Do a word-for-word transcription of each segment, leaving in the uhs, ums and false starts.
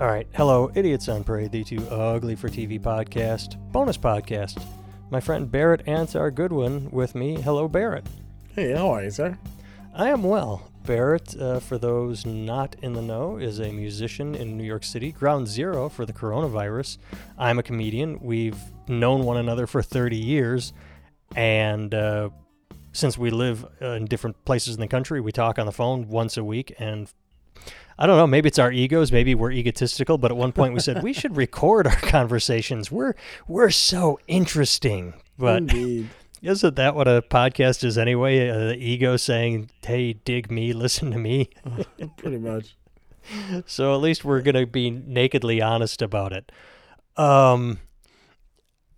All right. Hello, Idiots on Parade, the Too Ugly for T V podcast, bonus podcast. My friend Barrett Antar Goodwin with me. Hello, Barrett. Hey, how are you, sir? I am well. Barrett, uh, for those not in the know, is a musician in New York City, ground zero for the coronavirus. I'm a comedian. We've known one another for thirty years, and uh, since we live uh, in different places in the country, we talk on the phone once a week, and I don't know, maybe it's our egos, maybe we're egotistical, but at one point we said, we should record our conversations. We're we're so interesting. But indeed. Isn't that what a podcast is anyway? Uh, the ego saying, hey, dig me, listen to me. Oh, pretty much. So at least we're going to be nakedly honest about it. Um,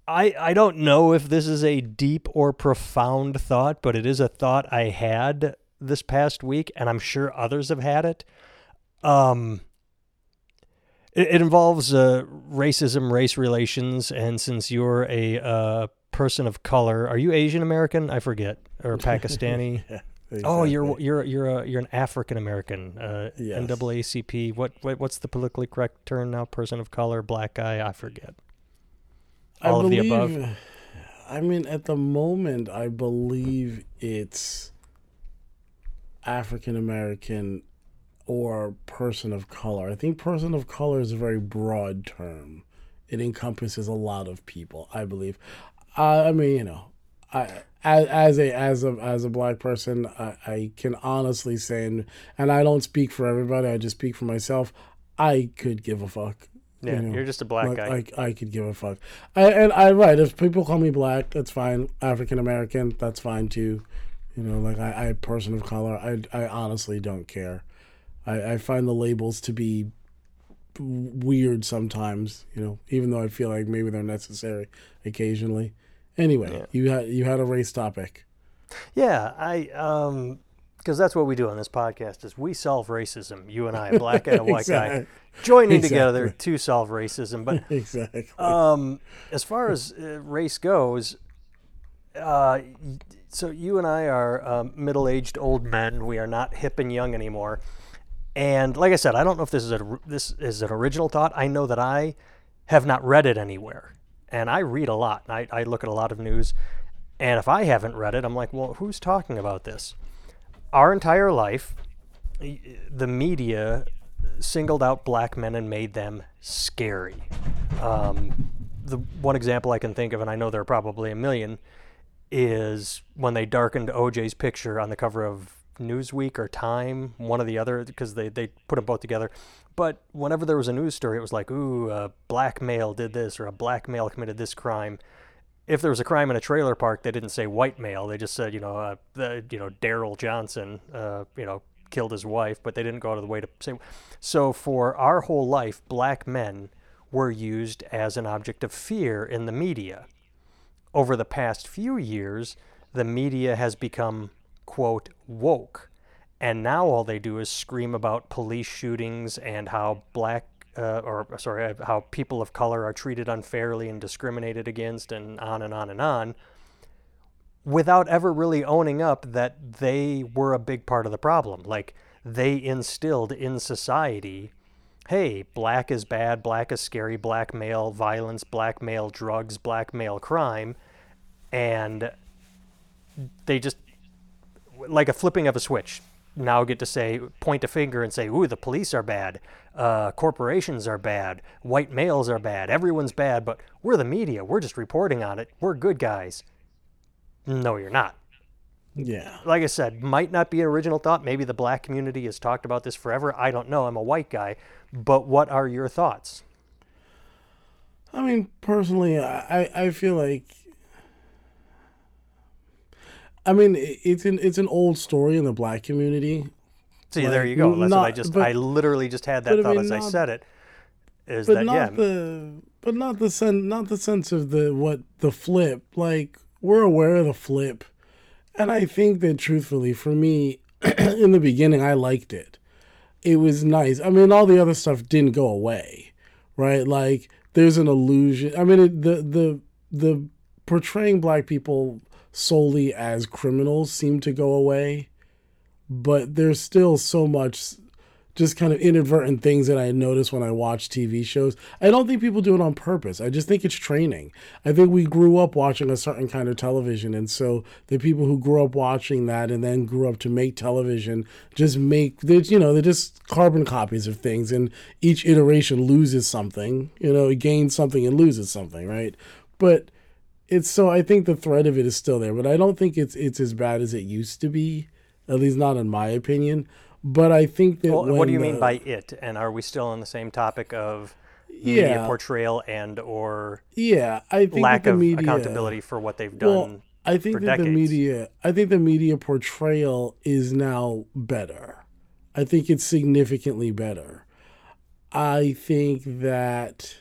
I I don't know if this is a deep or profound thought, but it is a thought I had this past week, and I'm sure others have had it. Um, it, it involves uh, racism, race relations, and since you're a uh, person of color, are you Asian American? I forget, or Pakistani? Yeah, exactly. Oh, you're you're you're a, you're an African American. Uh, yes. N double A C P. What, what what's the politically correct term now? Person of color, black guy. I forget. All I believe, of the above. I mean, at the moment, I believe it's African American. Or person of color. I think person of color is a very broad term. It encompasses a lot of people, I believe. Uh, I mean, you know, I as, as a as a as a black person, I, I can honestly say, and, and I don't speak for everybody. I just speak for myself. I could give a fuck. Yeah, you know, you're just a black like, guy. I, I could give a fuck. I, and I right. If people call me black, that's fine. African American, that's fine too. You know, like I, I person of color. I I honestly don't care. I, I find the labels to be weird sometimes, you know, even though I feel like maybe they're necessary occasionally. Anyway, yeah. you had you had a race topic. Yeah, I um, because that's what we do on this podcast is we solve racism. You and I, black and a white exactly. guy, joining exactly. together to solve racism. But exactly. um, as far as race goes, uh, so you and I are um, middle-aged old men. We are not hip and young anymore. And like I said, I don't know if this is a this is an original thought. I know that I have not read it anywhere, and I read a lot. And I, I look at a lot of news, and if I haven't read it, I'm like, well, who's talking about this? Our entire life, the media singled out black men and made them scary. Um, the one example I can think of, and I know there are probably a million, is when they darkened O J's picture on the cover of Newsweek or Time, one or the other, because they, they put them both together. But whenever there was a news story, it was like, ooh, a black male did this or a black male committed this crime. If there was a crime in a trailer park, they didn't say white male. They just said, you know, uh, the, you know, Daryl Johnson, uh, you know, killed his wife, but they didn't go out of the way to say. So for our whole life, black men were used as an object of fear in the media. Over the past few years, the media has become quote, woke. And now all they do is scream about police shootings and how black, uh, or sorry, how people of color are treated unfairly and discriminated against and on and on and on without ever really owning up that they were a big part of the problem. Like they instilled in society, hey, black is bad, black is scary, black male violence, black male drugs, black male crime. And they just, like a flipping of a switch, now get to say, point a finger and say, ooh, the police are bad, uh, corporations are bad, white males are bad, everyone's bad, but we're the media, we're just reporting on it, we're good guys. No, you're not. Yeah. Like I said, might not be an original thought, maybe the black community has talked about this forever, I don't know, I'm a white guy, but what are your thoughts? I mean, personally, I, I feel like I mean, it's an it's an old story in the black community. See, like, there you go. That's not, what I just but, I literally just had that thought I mean, as not, I said it. Is but that not yeah? The, but not the sen- not the sense of the what the flip. Like we're aware of the flip, and I think that truthfully, for me, in the beginning, I liked it. It was nice. I mean, all the other stuff didn't go away, right? Like there's an illusion. I mean, it, the the the portraying black people solely as criminals seem to go away, but there's still so much just kind of inadvertent things that I notice when I watch T V shows. I don't think people do it on purpose. I just think it's training. I think we grew up watching a certain kind of television. And so the people who grew up watching that and then grew up to make television just make, they, you know, they're just carbon copies of things. And each iteration loses something, you know, it gains something and loses something, right? But it's so I think the threat of it is still there. But I don't think it's it's as bad as it used to be, at least not in my opinion. But I think that well, when what do you the, mean by it? And are we still on the same topic of yeah, media portrayal and or yeah, I think lack of media, accountability for what they've done? Well, I think for that decades. the media, I think the media portrayal is now better. I think it's significantly better. I think that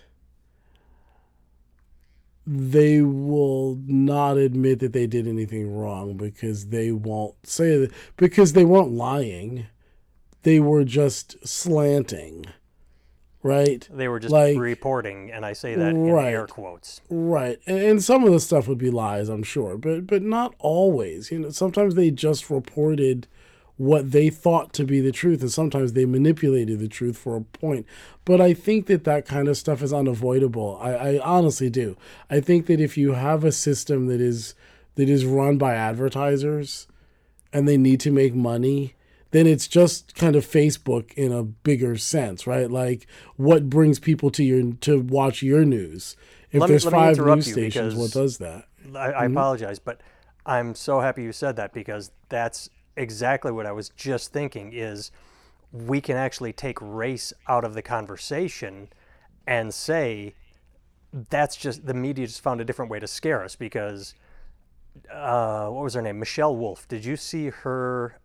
they will not admit that they did anything wrong because they won't say that because they weren't lying. They were just slanting, right? They were just like, reporting, and I say that right, in air quotes. Right, and, and some of the stuff would be lies, I'm sure, but but not always. You know, sometimes they just reported what they thought to be the truth, and sometimes they manipulated the truth for a point. But I think that that kind of stuff is unavoidable. I, I honestly do. I think that if you have a system that is that is run by advertisers, and they need to make money, then it's just kind of Facebook in a bigger sense, right? Like what brings people to your to watch your news? If there's five news stations, what does that? I, I mm-hmm. apologize, but I'm so happy you said that because that's exactly what I was just thinking is we can actually take race out of the conversation and say that's just the media just found a different way to scare us because uh, what was her name? Michelle Wolf. Did you see her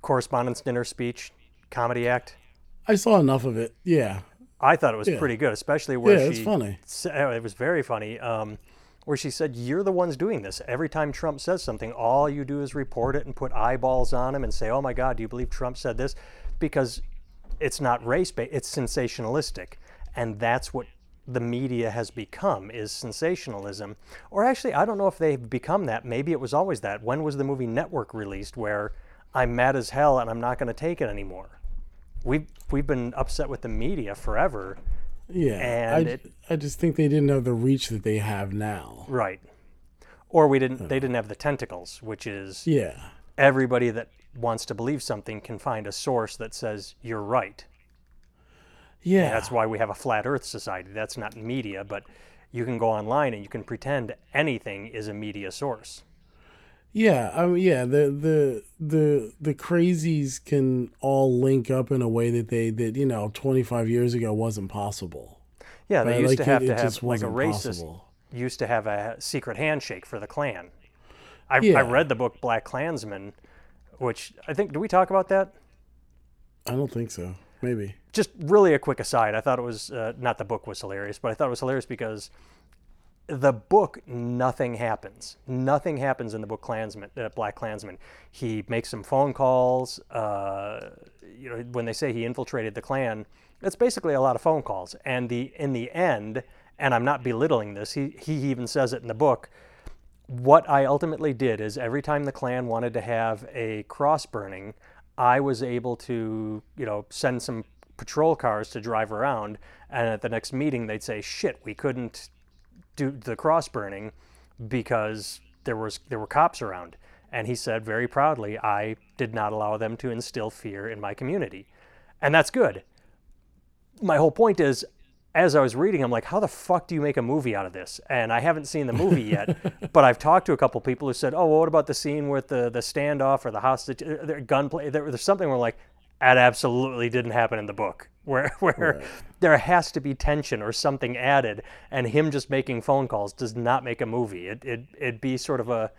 Correspondence Dinner speech, comedy act? I saw enough of it. Yeah, I thought it was yeah. pretty good, especially where yeah, she. Yeah, it's funny. Sa- it was very funny. Um, where she said, "You're the ones doing this. Every time Trump says something, all you do is report it and put eyeballs on him and say, 'Oh my God, do you believe Trump said this?' Because it's not race-based; it's sensationalistic, and that's what the media has become is sensationalism. Or actually, I don't know if they've become that. Maybe it was always that. When was the movie Network released? Where I'm mad as hell and I'm not going to take it anymore. We've, we've been upset with the media forever. Yeah, and I, it, I just think they didn't have the reach that they have now. Right. Or we didn't. they didn't have the tentacles, which is yeah. everybody that wants to believe something can find a source that says you're right. Yeah. And that's why we have a flat earth society. That's not media, but you can go online and you can pretend anything is a media source. Yeah, I mean, yeah, the the the the crazies can all link up in a way that they that you know twenty-five years ago wasn't possible. Yeah, they right? used like to have it, to it have like a racist possible. used to have a secret handshake for the Klan. I yeah. I read the book Black Klansman, which I think do we talk about that? I don't think so. Maybe. Just really a quick aside. I thought it was uh, not the book was hilarious, but I thought it was hilarious because the book, nothing happens. Nothing happens in the book Klansman, uh, Black Klansman. He makes some phone calls. Uh, you know, when they say he infiltrated the Klan, it's basically a lot of phone calls. And the in the end, and I'm not belittling this, he, he even says it in the book, what I ultimately did is every time the Klan wanted to have a cross burning, I was able to, you know, send some patrol cars to drive around. And at the next meeting, they'd say, shit, we couldn't do the cross burning because there was there were cops around. And he said very proudly, I did not allow them to instill fear in my community. And that's good. My whole point is, as I was reading, I'm like, how the fuck do you make a movie out of this? And I haven't seen the movie yet, but I've talked to a couple people who said, oh, well, what about the scene with the, the standoff or the hostage, their gunplay? There, there's something where like, that absolutely didn't happen in the book, where where right. there has to be tension or something added, and him just making phone calls does not make a movie. It, it, it'd be sort of a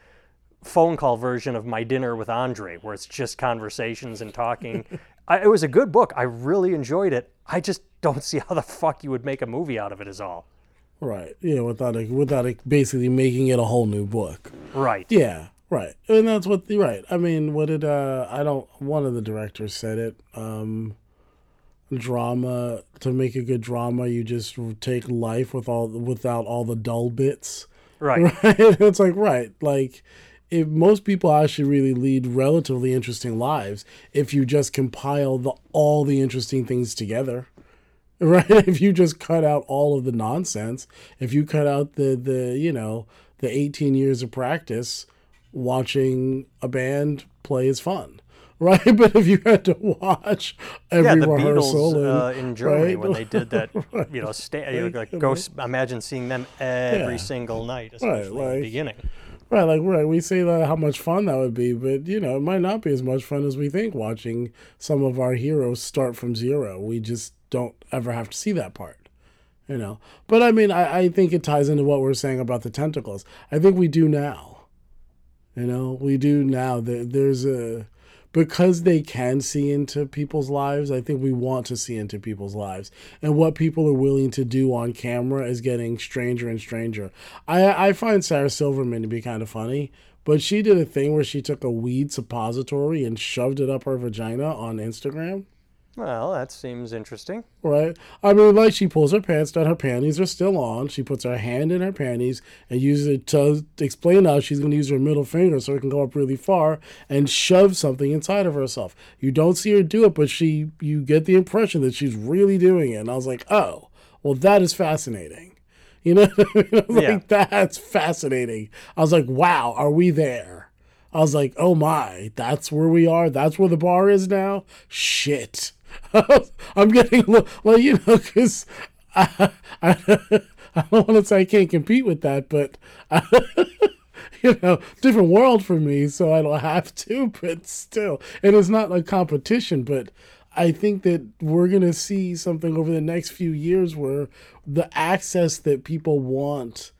phone call version of My Dinner with Andre, where it's just conversations and talking. I, it was a good book. I really enjoyed it. I just don't see how the fuck you would make a movie out of it is all. Right, yeah, without it, without it basically making it a whole new book. Right. Yeah. Right. And that's what, right. I mean, what did, uh, I don't, one of the directors said it, um, drama, to make a good drama, you just take life with all, without all the dull bits. Right. Right? It's like, right. Like if most people actually really lead relatively interesting lives if you just compile the, all the interesting things together, right? If you just cut out all of the nonsense, if you cut out the, the you know, the eighteen years of practice, watching a band play is fun. Right, but if you had to watch every yeah, the rehearsal, Beatles, and, uh, in Germany right? when they did that, right. you know, sta- like go imagine seeing them every yeah. single night, especially right, like, in the beginning. Right, like right, we say that how much fun that would be, but you know, it might not be as much fun as we think. Watching some of our heroes start from zero, we just don't ever have to see that part, you know. But I mean, I, I think it ties into what we're saying about the tentacles. I think we do now, you know, we do now. There, there's a Because they can see into people's lives, I think we want to see into people's lives. And what people are willing to do on camera is getting stranger and stranger. I, I find Sarah Silverman to be kind of funny, but she did a thing where she took a weed suppository and shoved it up her vagina on Instagram. Well, that seems interesting. Right? I mean, like, she pulls her pants down, her panties are still on, she puts her hand in her panties and uses it to explain how she's going to use her middle finger so it can go up really far and shove something inside of herself. You don't see her do it, but she, you get the impression that she's really doing it. And I was like, oh, well, that is fascinating. You know what I mean? I was yeah. like, that's fascinating. I was like, wow, are we there? I was like, oh my, that's where we are? That's where the bar is now? Shit. I'm getting look well, you know, because I, I, I don't want to say I can't compete with that, but I, you know, different world for me, so I don't have to. But still, and it's not like competition, but I think that we're gonna see something over the next few years where the access that people want,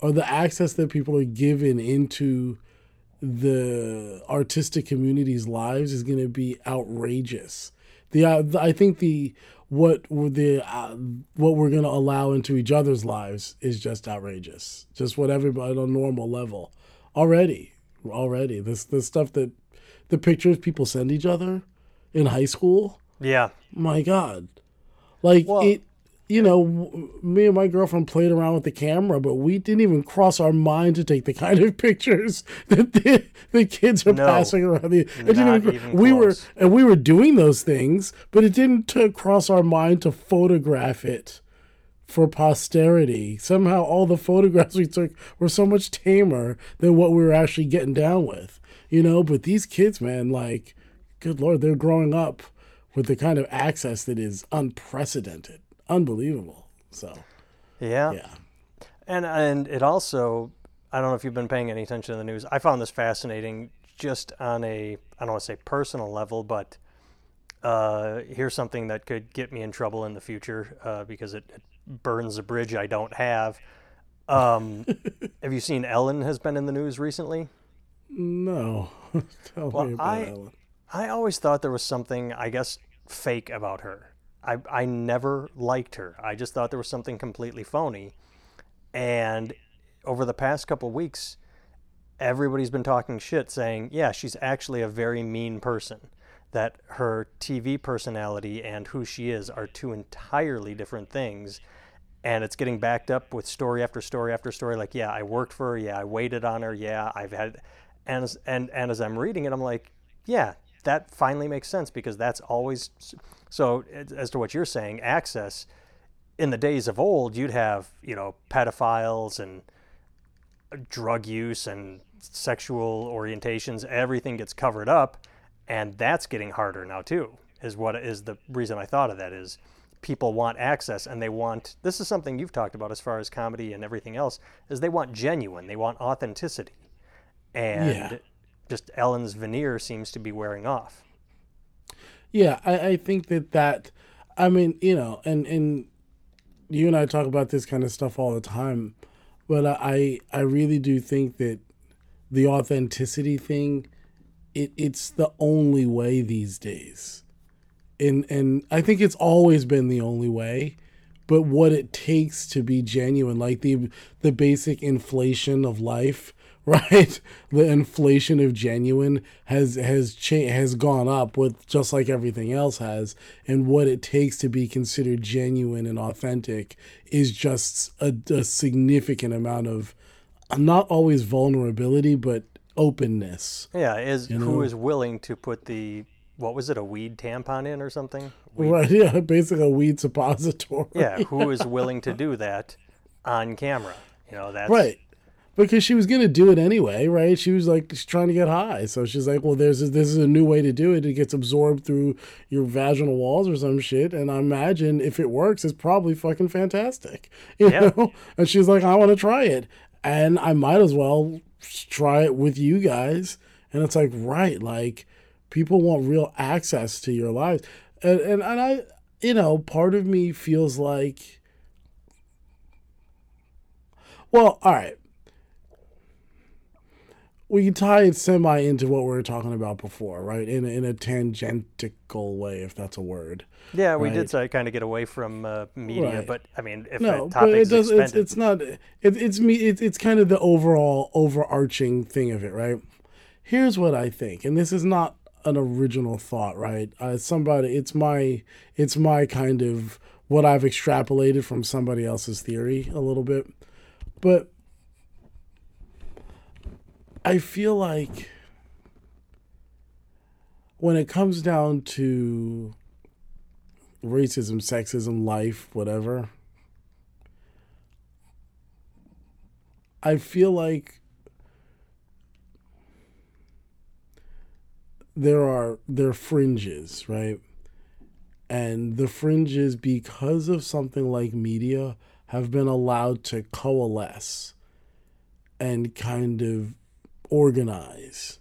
or the access that people are given into the artistic community's lives, is gonna be outrageous. The uh, I think the what we're the uh, what we're gonna allow into each other's lives is just outrageous. Just what everybody on a normal level already already this this stuff that the pictures people send each other in high school. Yeah, my God, like well, it. You know, me and my girlfriend played around with the camera, but we didn't even cross our mind to take the kind of pictures that the, the kids are no, passing around. It didn't even, even we close. were and we were doing those things, but it didn't t- cross our mind to photograph it for posterity. Somehow, all the photographs we took were so much tamer than what we were actually getting down with. You know, but these kids, man, like, good Lord, they're growing up with the kind of access that is unprecedented. Unbelievable. So, yeah, yeah, and and it also, I don't know if you've been paying any attention to the news. I found this fascinating, just on a I don't want to say personal level, but uh, here's something that could get me in trouble in the future uh, because it, it burns a bridge I don't have. Um, have you seen Ellen has been in the news recently? No, tell well, me about I, Ellen. I always thought there was something, I guess, fake about her. I, I never liked her. I just thought there was something completely phony. And over the past couple of weeks, everybody's been talking shit, saying, yeah, she's actually a very mean person, that her T V personality and who she is are two entirely different things. And it's getting backed up with story after story after story. Like, yeah, I worked for her. Yeah, I waited on her. Yeah, I've had... And as, and, and as I'm reading it, I'm like, yeah, that finally makes sense, because that's always... So as to what you're saying, access, in the days of old, you'd have, you know, pedophiles and drug use and sexual orientations. Everything gets covered up, and that's getting harder now too, is what is the reason I thought of that, is people want access, and they want, this is something you've talked about as far as comedy and everything else, is they want genuine, they want authenticity. And yeah. just Ellen's veneer seems to be wearing off. Yeah, I, I think that that, I mean, you know, and, and you and I talk about this kind of stuff all the time, but I I really do think that the authenticity thing, it, it's the only way these days. And, and I think it's always been the only way, but what it takes to be genuine, like the the basic inflation of life, right? The inflation of genuine has has cha- has gone up, with just like everything else has, and what it takes to be considered genuine and authentic is just a, a significant amount of, not always vulnerability, but openness. Yeah, is you know? Who is willing to put the, what was it, a weed tampon in or something? Weed. Right, yeah, basically a weed suppository. Yeah, who is willing to do that on camera? You know, that's... Right, because she was going to do it anyway, right? She was like, she's trying to get high. So she's like, well, there's a, this is a new way to do it. It gets absorbed through your vaginal walls or some shit. And I imagine if it works, it's probably fucking fantastic. You yeah. know? And she's like, I want to try it. And I might as well try it with you guys. And it's like, right, like... people want real access to your lives. And, and and I, you know, part of me feels like, well, all right. We can tie it semi into what we were talking about before, right? In, in a tangential way, if that's a word. Yeah, we right? did so, kind of get away from uh, media, right. but I mean, if no, the topic's it expended. It's, it's not, it, it's me. It, it's kind of the overall overarching thing of it, right? Here's what I think, and this is not an original thought, right? Uh, somebody, it's my, it's my kind of what I've extrapolated from somebody else's theory a little bit, but I feel like when it comes down to racism, sexism, life, whatever, I feel like there are there are fringes, right? And the fringes, because of something like media, have been allowed to coalesce and kind of organize.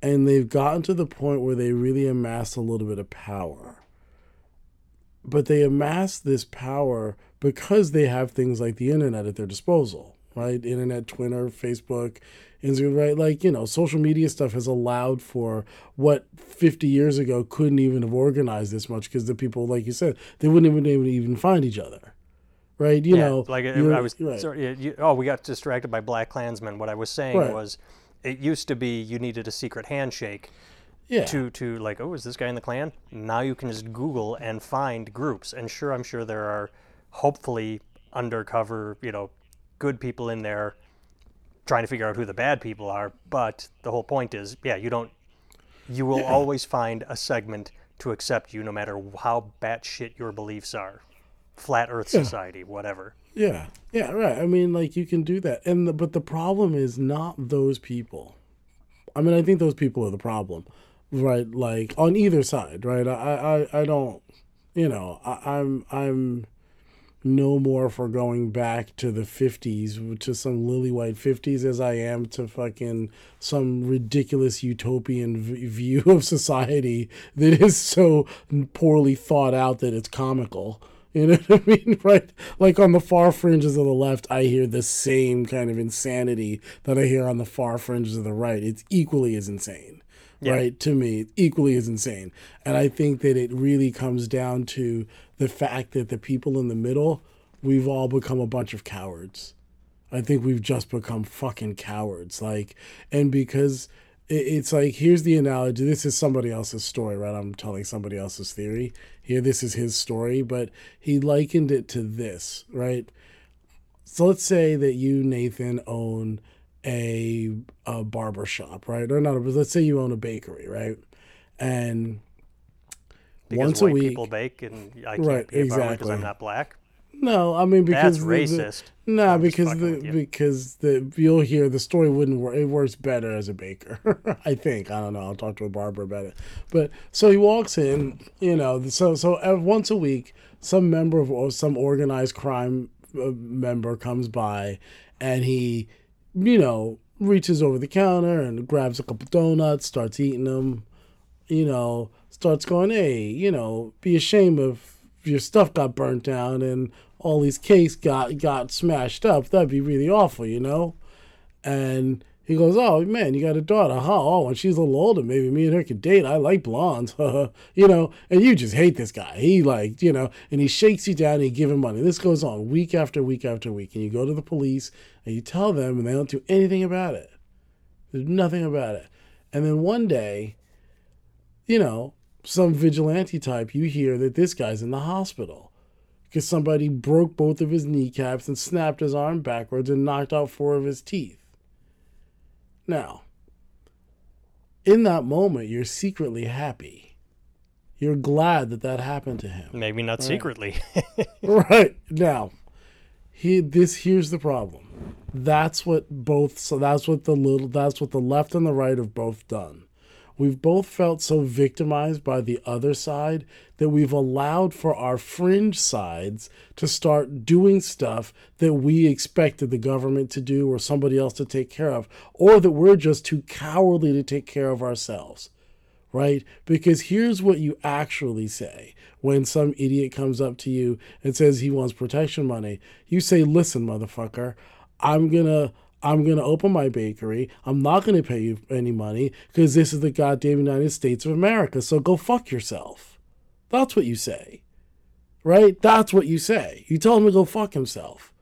And they've gotten to the point where they really amassed a little bit of power. But they amassed this power because they have things like the internet at their disposal, right? Internet, Twitter, Facebook, Instagram, right? Like, you know, social media stuff has allowed for what fifty years ago couldn't even have organized this much because the people, like you said, they wouldn't even be able to even find each other, right? You yeah, know, like it, I was, right. sorry, you, oh, we got distracted by Black Klansman. What I was saying right. was it used to be you needed a secret handshake yeah. to, to like, oh, is this guy in the Klan? Now you can just Google and find groups. And sure, I'm sure there are hopefully undercover, you know, good people in there trying to figure out who the bad people are, but the whole point is, yeah, you don't, you will yeah. always find a segment to accept you no matter how batshit your beliefs are. Flat Earth yeah. Society, whatever. Yeah, yeah, right. I mean, like, you can do that. and the, But the problem is not those people. I mean, I think those people are the problem, right? Like, on either side, right? I, I, I don't, you know, I, I'm, I'm... no more for going back to the fifties, to some lily white fifties as I am to fucking some ridiculous utopian v- view of society that is so poorly thought out that it's comical. You know what I mean? Right? Like on the far fringes of the left, I hear the same kind of insanity that I hear on the far fringes of the right. It's equally as insane, yeah. right? To me, equally as insane. And I think that it really comes down to the fact that the people in the middle, we've all become a bunch of cowards. I think we've just become fucking cowards. Like, and because it's like, here's the analogy. This is somebody else's story, right? I'm telling somebody else's theory here. This is his story, but he likened it to this, right? So let's say that you, Nathan, own a, a barber shop, right? Or not, but let's say you own a bakery, right? And Because once white a week, people bake, and I can't right, be a barber because I'm not black. No, I mean because that's the, racist. The, no, nah, because the because the you'll hear the story wouldn't work. It works better as a baker, I think. I don't know. I'll talk to a barber about it. But so he walks in, you know. So so once a week, some member of or some organized crime member comes by, and he, you know, reaches over the counter and grabs a couple donuts, starts eating them, you know. Starts going, hey, you know, be ashamed of your stuff got burnt down and all these cakes got, got smashed up. That'd be really awful, you know? And he goes, oh, man, you got a daughter, huh? Oh, when she's a little older, maybe me and her could date. I like blondes, you know? And you just hate this guy. He, like, you know, and he shakes you down and you give him money. This goes on week after week after week. And you go to the police and you tell them and they don't do anything about it. There's nothing about it. And then one day, you know, some vigilante type, you hear that this guy's in the hospital because somebody broke both of his kneecaps and snapped his arm backwards and knocked out four of his teeth. Now, in that moment, you're secretly happy. You're glad that that happened to him. Maybe not right? secretly. Right. Now, he this here's the problem. That's what both so that's what the little that's what the left and the right have both done. We've both felt so victimized by the other side that we've allowed for our fringe sides to start doing stuff that we expected the government to do or somebody else to take care of, or that we're just too cowardly to take care of ourselves, right? Because here's what you actually say when some idiot comes up to you and says he wants protection money. You say, listen, motherfucker, I'm going to I'm going to open my bakery. I'm not going to pay you any money because this is the goddamn United States of America. So go fuck yourself. That's what you say, right? That's what you say. You tell him to go fuck himself.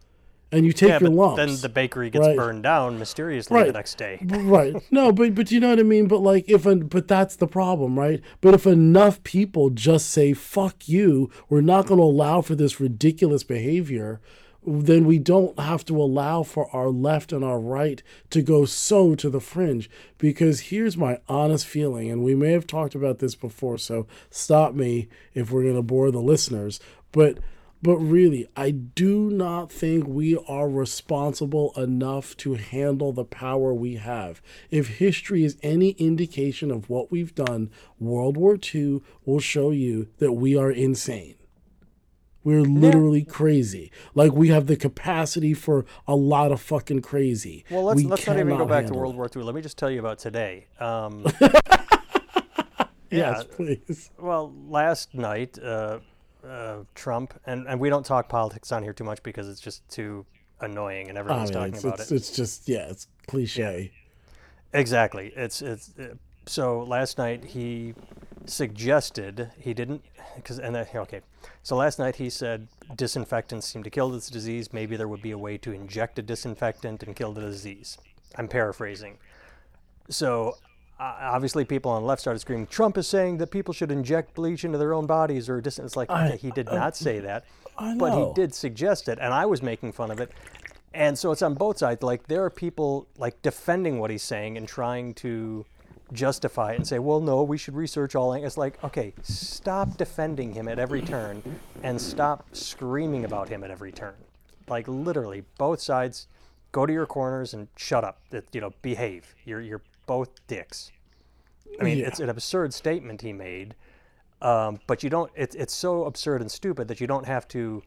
And you take yeah, your lumps. Then the bakery gets right? burned down mysteriously right. the next day. Right. No, but but you know what I mean? But like if a, but that's the problem, right? But if enough people just say, fuck you, we're not going to allow for this ridiculous behavior, then we don't have to allow for our left and our right to go so to the fringe. Because here's my honest feeling, and we may have talked about this before, so stop me if we're going to bore the listeners, but but really, I do not think we are responsible enough to handle the power we have. If history is any indication of what we've done, World War Two will show you that we are insane. We're literally yeah. crazy. Like, we have the capacity for a lot of fucking crazy. Well, let's, we let's not even go back to World War Two. Let me just tell you about today. Um, yeah. Yes, please. Well, last night, uh, uh, Trump, and, and we don't talk politics on here too much because it's just too annoying and everyone's I mean, talking it's, about it's, it. It's just, yeah, it's cliche. Yeah. Exactly. It's it's. It, so last night he suggested he didn't because and that, okay so last night he said disinfectants seem to kill this disease, maybe there would be a way to inject a disinfectant and kill the disease. I'm paraphrasing. So uh, obviously people on the left started screaming, Trump is saying that people should inject bleach into their own bodies or dis-. It's like I, okay, he did I, not say that I know. But he did suggest it, and I was making fun of it. And so it's on both sides. Like, there are people like defending what he's saying and trying to justify it and say, well, no, we should research all angles. It's like, okay, stop defending him at every turn and stop screaming about him at every turn. Like, literally, both sides, go to your corners and shut up. It, you know, behave. You're you're both dicks. I mean, yeah. It's an absurd statement he made, um, but you don't, it, it's so absurd and stupid that you don't have to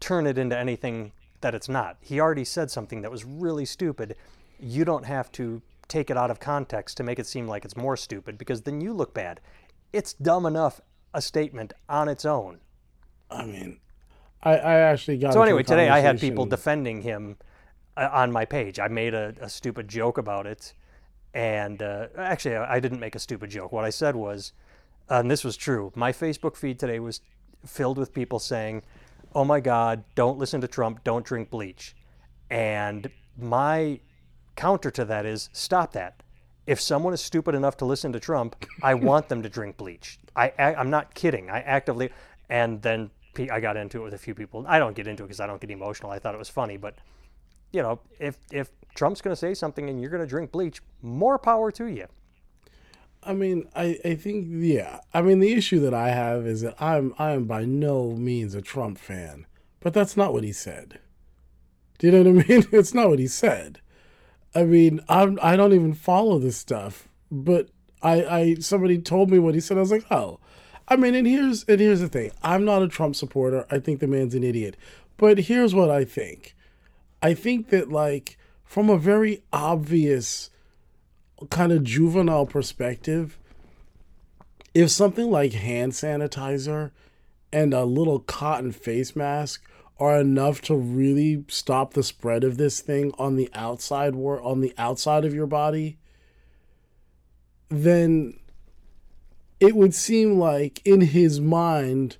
turn it into anything that it's not. He already said something that was really stupid. You don't have to take it out of context to make it seem like it's more stupid, because then you look bad. It's dumb enough a statement on its own. I mean, I, I actually got so anyway, today I had people defending him uh, on my page. I made a, a stupid joke about it. And uh, actually, I, I didn't make a stupid joke. What I said was, and this was true, my Facebook feed today was filled with people saying, oh my God, don't listen to Trump, don't drink bleach. And my counter to that is, stop that. If someone is stupid enough to listen to Trump, I want them to drink bleach. I, I I'm not kidding. I actively, and then I got into it with a few people. I don't get into it because I don't get emotional. I thought it was funny, but you know, if if Trump's going to say something and you're going to drink bleach, more power to you. I mean, I, I think, yeah. I mean, the issue that I have is that I'm I am by no means a Trump fan, but that's not what he said. Do you know what I mean? It's not what he said. I mean, I'm, I don't even follow this stuff, but I, I somebody told me what he said. I was like, oh, I mean, and here's and here's the thing. I'm not a Trump supporter. I think the man's an idiot. But here's what I think. I think that, like, from a very obvious kind of juvenile perspective, if something like hand sanitizer and a little cotton face mask are enough to really stop the spread of this thing on the outside war on the outside of your body, then it would seem like in his mind,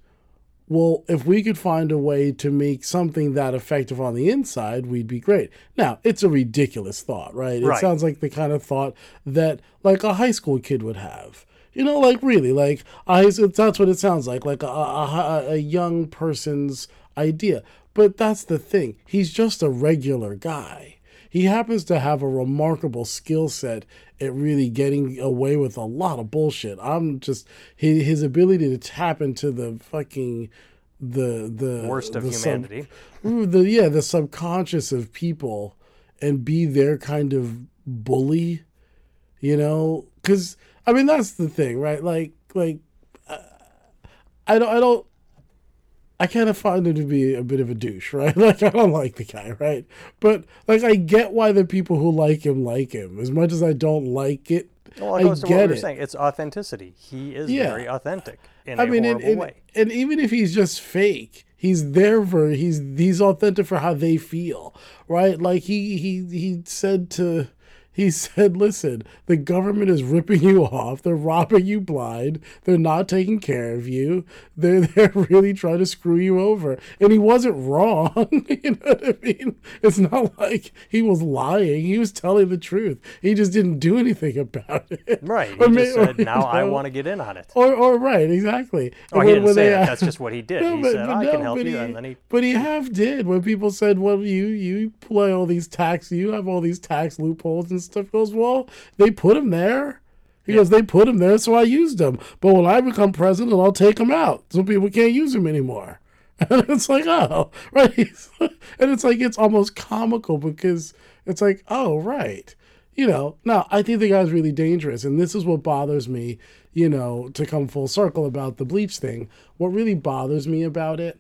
well, if we could find a way to make something that effective on the inside, we'd be great. Now, it's a ridiculous thought, right? Right. It sounds like the kind of thought that like a high school kid would have. You know, like really, like I, that's what it sounds like, like a, a, a young person's idea. But that's the thing. He's just a regular guy. He happens to have a remarkable skill set at really getting away with a lot of bullshit. I'm just, his, his ability to tap into the fucking, the, the worst of the humanity. Sub, the, yeah, the subconscious of people and be their kind of bully, you know? Because, I mean, that's the thing, right? Like, like, I don't, I don't, I kind of find him to be a bit of a douche, right? Like, I don't like the guy, right? But, like, I get why the people who like him like him. As much as I don't like it, well, I get what it. You're saying. It's authenticity. He is yeah. very authentic in I a mean, horrible and, way. And, and even if he's just fake, he's there for, he's he's authentic for how they feel, right? Like, he he he said to... He said, listen, the government is ripping you off. They're robbing you blind. They're not taking care of you. They're, they're really trying to screw you over. And he wasn't wrong. You know what I mean? It's not like he was lying. He was telling the truth. He just didn't do anything about it. Right. He or just may, said, now you know, I want to get in on it. Or, or right, exactly. Oh, when, he didn't say that. Asked, that's just what he did. No, he but, said, but I no, can help you. He, and then he... But he half did. When people said, well, you, you play all these tax, you have all these tax loopholes and stuff. Stuff goes, well, they put him there. He yeah. goes, they put him there, so I used him. But when I become president, I'll take him out, so people can't use him anymore. And it's like, oh, right. And it's like, it's almost comical because it's like, oh, right. You know, no, I think the guy's really dangerous. And this is what bothers me, you know, to come full circle about the bleach thing. What really bothers me about it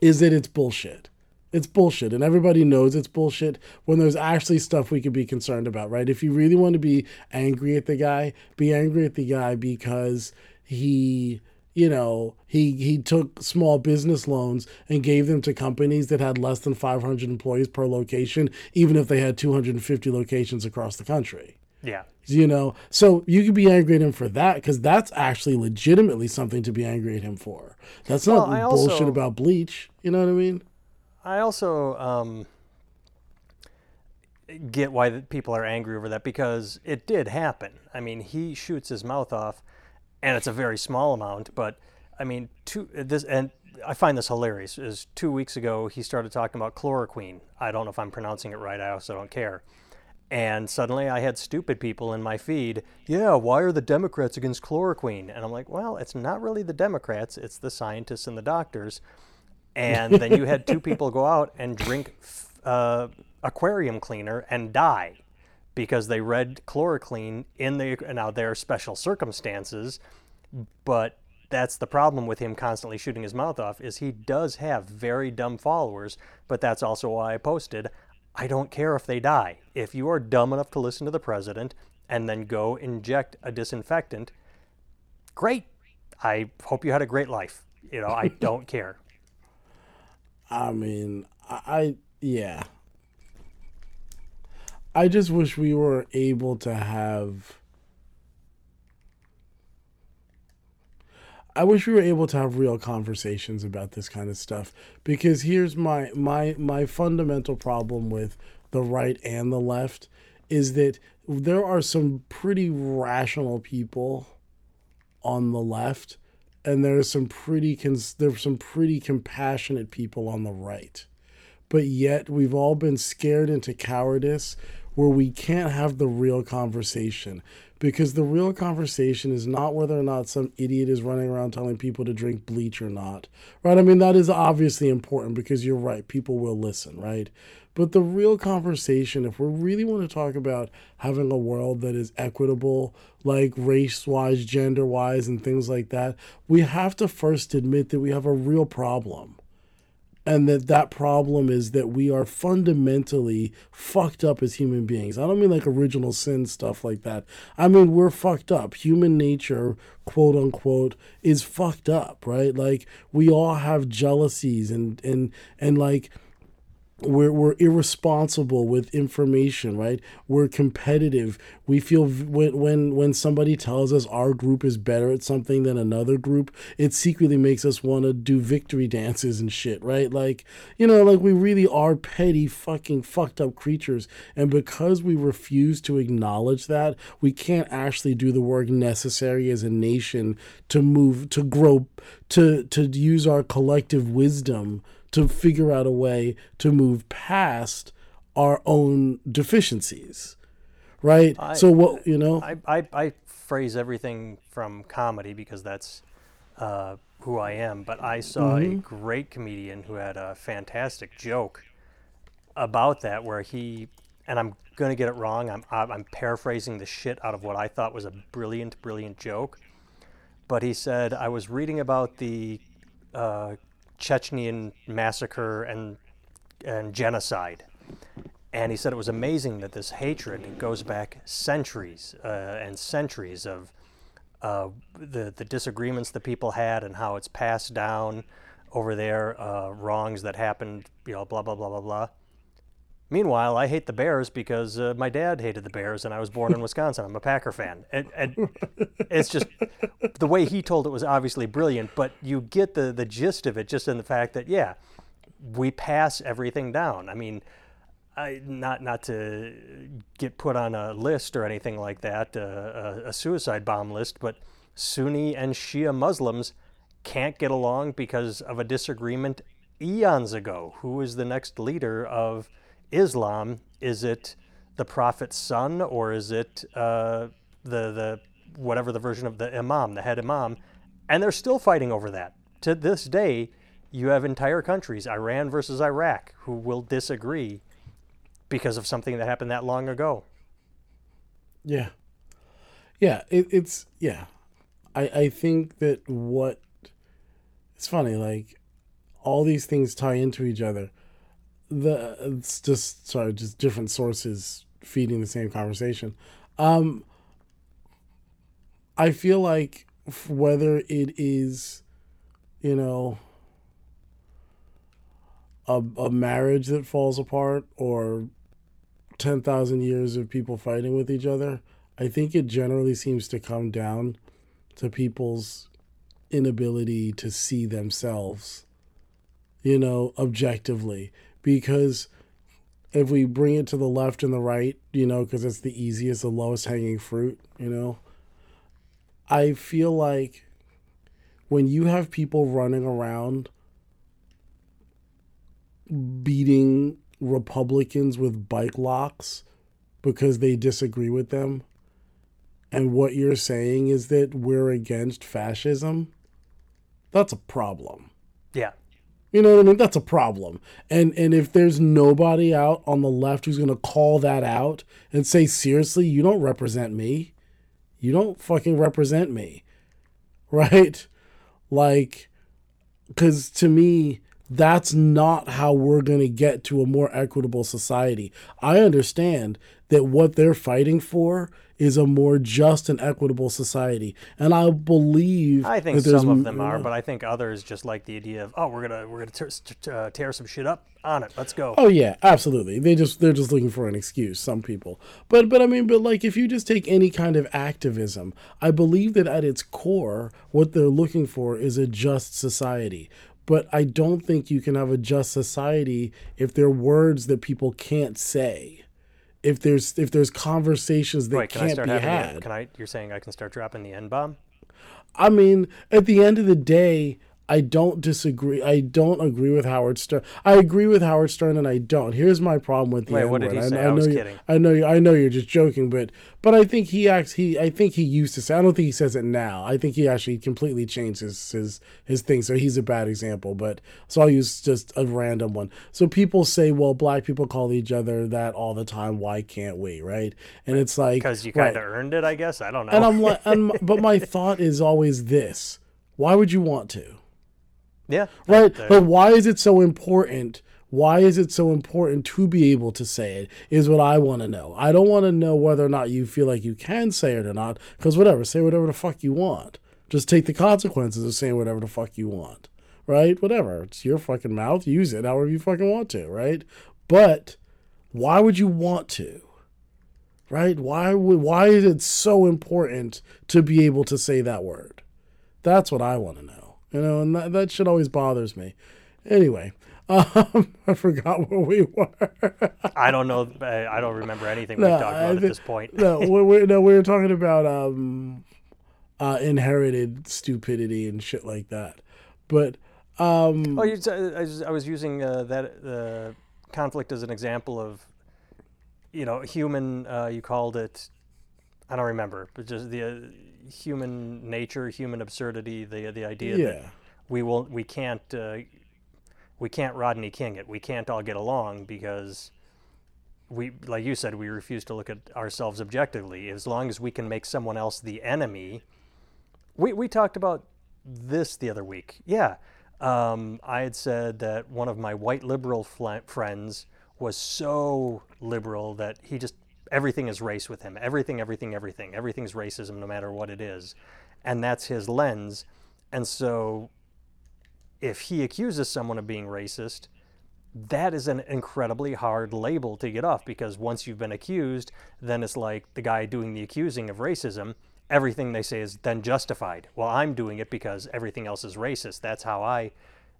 is that it's bullshit. It's bullshit, and everybody knows it's bullshit when there's actually stuff we could be concerned about, right? If you really want to be angry at the guy, be angry at the guy because he, you know, he he took small business loans and gave them to companies that had less than five hundred employees per location, even if they had two hundred fifty locations across the country. Yeah. You know, so you could be angry at him for that because that's actually legitimately something to be angry at him for. That's not well, I bullshit also... about bleach. You know what I mean? I also um, get why people are angry over that because it did happen. I mean, he shoots his mouth off, and it's a very small amount. But I mean, two this and I find this hilarious. Is two weeks ago he started talking about chloroquine. I don't know if I'm pronouncing it right. I also don't care. And suddenly I had stupid people in my feed. Yeah, why are the Democrats against chloroquine? And I'm like, well, it's not really the Democrats. It's the scientists and the doctors. And then you had two people go out and drink uh, aquarium cleaner and die because they read chloroquine in the, now there are special circumstances, but that's the problem with him constantly shooting his mouth off is he does have very dumb followers, but that's also why I posted, I don't care if they die. If you are dumb enough to listen to the president and then go inject a disinfectant, great. I hope you had a great life. You know, I don't care. I mean, I, I, yeah. I just wish we were able to have, I wish we were able to have real conversations about this kind of stuff, because here's my, my, my fundamental problem with the right and the left is that there are some pretty rational people on the left. And there's some pretty cons- there's some pretty compassionate people on the right. But yet we've all been scared into cowardice where we can't have the real conversation. Because the real conversation is not whether or not some idiot is running around telling people to drink bleach or not. Right? I mean, that is obviously important because you're right. People will listen, right? But the real conversation, if we really want to talk about having a world that is equitable, like race-wise, gender-wise, and things like that, we have to first admit that we have a real problem. And that that problem is that we are fundamentally fucked up as human beings. I don't mean like original sin stuff like that. I mean, we're fucked up. Human nature, quote unquote, is fucked up, right? Like we all have jealousies and, and, and like we're, we're irresponsible with information, right? We're competitive. We feel when, when, when somebody tells us our group is better at something than another group, it secretly makes us want to do victory dances and shit, right? Like, you know, like we really are petty fucking fucked up creatures. And because we refuse to acknowledge that, we can't actually do the work necessary as a nation to move, to grow, to, to use our collective wisdom to figure out a way to move past our own deficiencies, right? I, so what, you know? I, I, I phrase everything from comedy because that's uh, who I am, but I saw mm-hmm. a great comedian who had a fantastic joke about that where he, and I'm going to get it wrong, I'm, I'm paraphrasing the shit out of what I thought was a brilliant, brilliant joke, but he said, I was reading about the uh, Chechnyan massacre and and genocide. And he said it was amazing that this hatred goes back centuries uh, and centuries of uh, the, the disagreements that people had and how it's passed down over there, uh, wrongs that happened, you know, blah, blah, blah, blah, blah. Meanwhile, I hate the Bears because uh, my dad hated the Bears and I was born in Wisconsin. I'm a Packer fan. And, and it's just the way he told it was obviously brilliant, but you get the, the gist of it just in the fact that, yeah, we pass everything down. I mean, I, not not to get put on a list or anything like that, uh, a, a suicide bomb list, but Sunni and Shia Muslims can't get along because of a disagreement eons ago. Who is the next leader of Islam? Is it the prophet's son, or is it uh, the the whatever the version of the imam, the head imam? And they're still fighting over that to this day. You have entire countries, Iran versus Iraq, who will disagree because of something that happened that long ago. Yeah. Yeah, it, it's, yeah. I, I think that what, it's funny, like, all these things tie into each other. The It's just, sorry, just different sources feeding the same conversation. Um, I feel like whether it is, you know, A, a marriage that falls apart or ten thousand years of people fighting with each other, I think it generally seems to come down to people's inability to see themselves, you know, objectively. Because if we bring it to the left and the right, you know, because it's the easiest, the lowest hanging fruit, you know, I feel like when you have people running around beating Republicans with bike locks because they disagree with them. And what you're saying is that we're against fascism. That's a problem. Yeah. You know what I mean? That's a problem. And and if there's nobody out on the left who's going to call that out and say, seriously, you don't represent me. You don't fucking represent me. Right? Like, because to me, that's not how we're going to get to a more equitable society. I understand that what they're fighting for is a more just and equitable society. And I believe I think some of them are, but I think others just like the idea of, oh, we're going to we're going to tear, uh, tear some shit up on it. Let's go. Oh yeah, absolutely. They just they're just looking for an excuse, some people. But but I mean, but like if you just take any kind of activism, I believe that at its core what they're looking for is a just society. But I don't think you can have a just society if there are words that people can't say, if there's if there's conversations that Wait, can can't I start be had. A, can I? You're saying I can start dropping the N-bomb? I mean, at the end of the day, I don't disagree. I don't agree with Howard Stern. I agree with Howard Stern, and I don't. Here's my problem with the Wait, N-word. What did he say? I, I, I was kidding. I know. You, I know you're just joking, but but I think he acts. He I think he used to say. I don't think he says it now. I think he actually completely changed his his, his thing. So he's a bad example. But so I'll use just a random one. So people say, well, black people call each other that all the time. Why can't we? Right? And it's like because you kind of right. earned it, I guess. I don't know. And I'm like, and, but my thought is always this: why would you want to? Yeah. Right. But why is it so important? Why is it so important to be able to say it is what I want to know. I don't want to know whether or not you feel like you can say it or not, because whatever, say whatever the fuck you want. Just take the consequences of saying whatever the fuck you want. Right? Whatever. It's your fucking mouth. Use it however you fucking want to. Right? But why would you want to? Right? Why would, why is it so important to be able to say that word? That's what I want to know. You know, and that, that shit always bothers me. Anyway, um, I forgot where we were. I don't know. I don't remember anything no, we talked about th- at this point. no, we we're, no, we were talking about um, uh, inherited stupidity and shit like that. But um, oh, you, I was using uh, that uh, conflict as an example of you know, human, uh, you called it, I don't remember, but just the uh, human nature, human absurdity, the the idea yeah. that we will, we can't, uh, we can't Rodney King it. We can't all get along because we, like you said, we refuse to look at ourselves objectively. As long as we can make someone else the enemy, we we talked about this the other week. Yeah, um, I had said that one of my white liberal fl- friends was so liberal that he just, everything is race with him. Everything, everything, everything. Everything's racism, no matter what it is. And that's his lens. And so if he accuses someone of being racist, that is an incredibly hard label to get off, because once you've been accused, then it's like the guy doing the accusing of racism. Everything they say is then justified. Well, I'm doing it because everything else is racist. That's how I...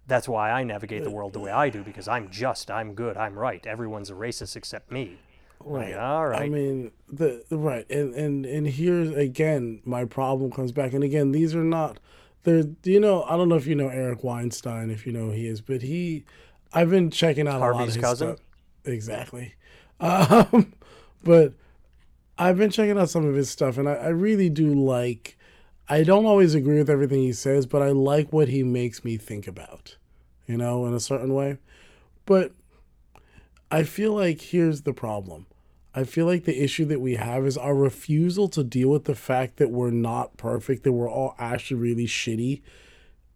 That's why I navigate the world the way I do, because I'm just, I'm good, I'm right. Everyone's a racist except me. Right. Like, all right. I mean, the right, and and and here's again my problem comes back. And again, these are not, they're you know I don't know if you know Eric Weinstein, if you know who he is, but he, I've been checking out Harvey's a lot of his cousin. Stuff. Exactly, um, but I've been checking out some of his stuff, and I, I really do like. I don't always agree with everything he says, but I like what he makes me think about, you know, in a certain way. But I feel like here's the problem. I feel like the issue that we have is our refusal to deal with the fact that we're not perfect, that we're all actually really shitty,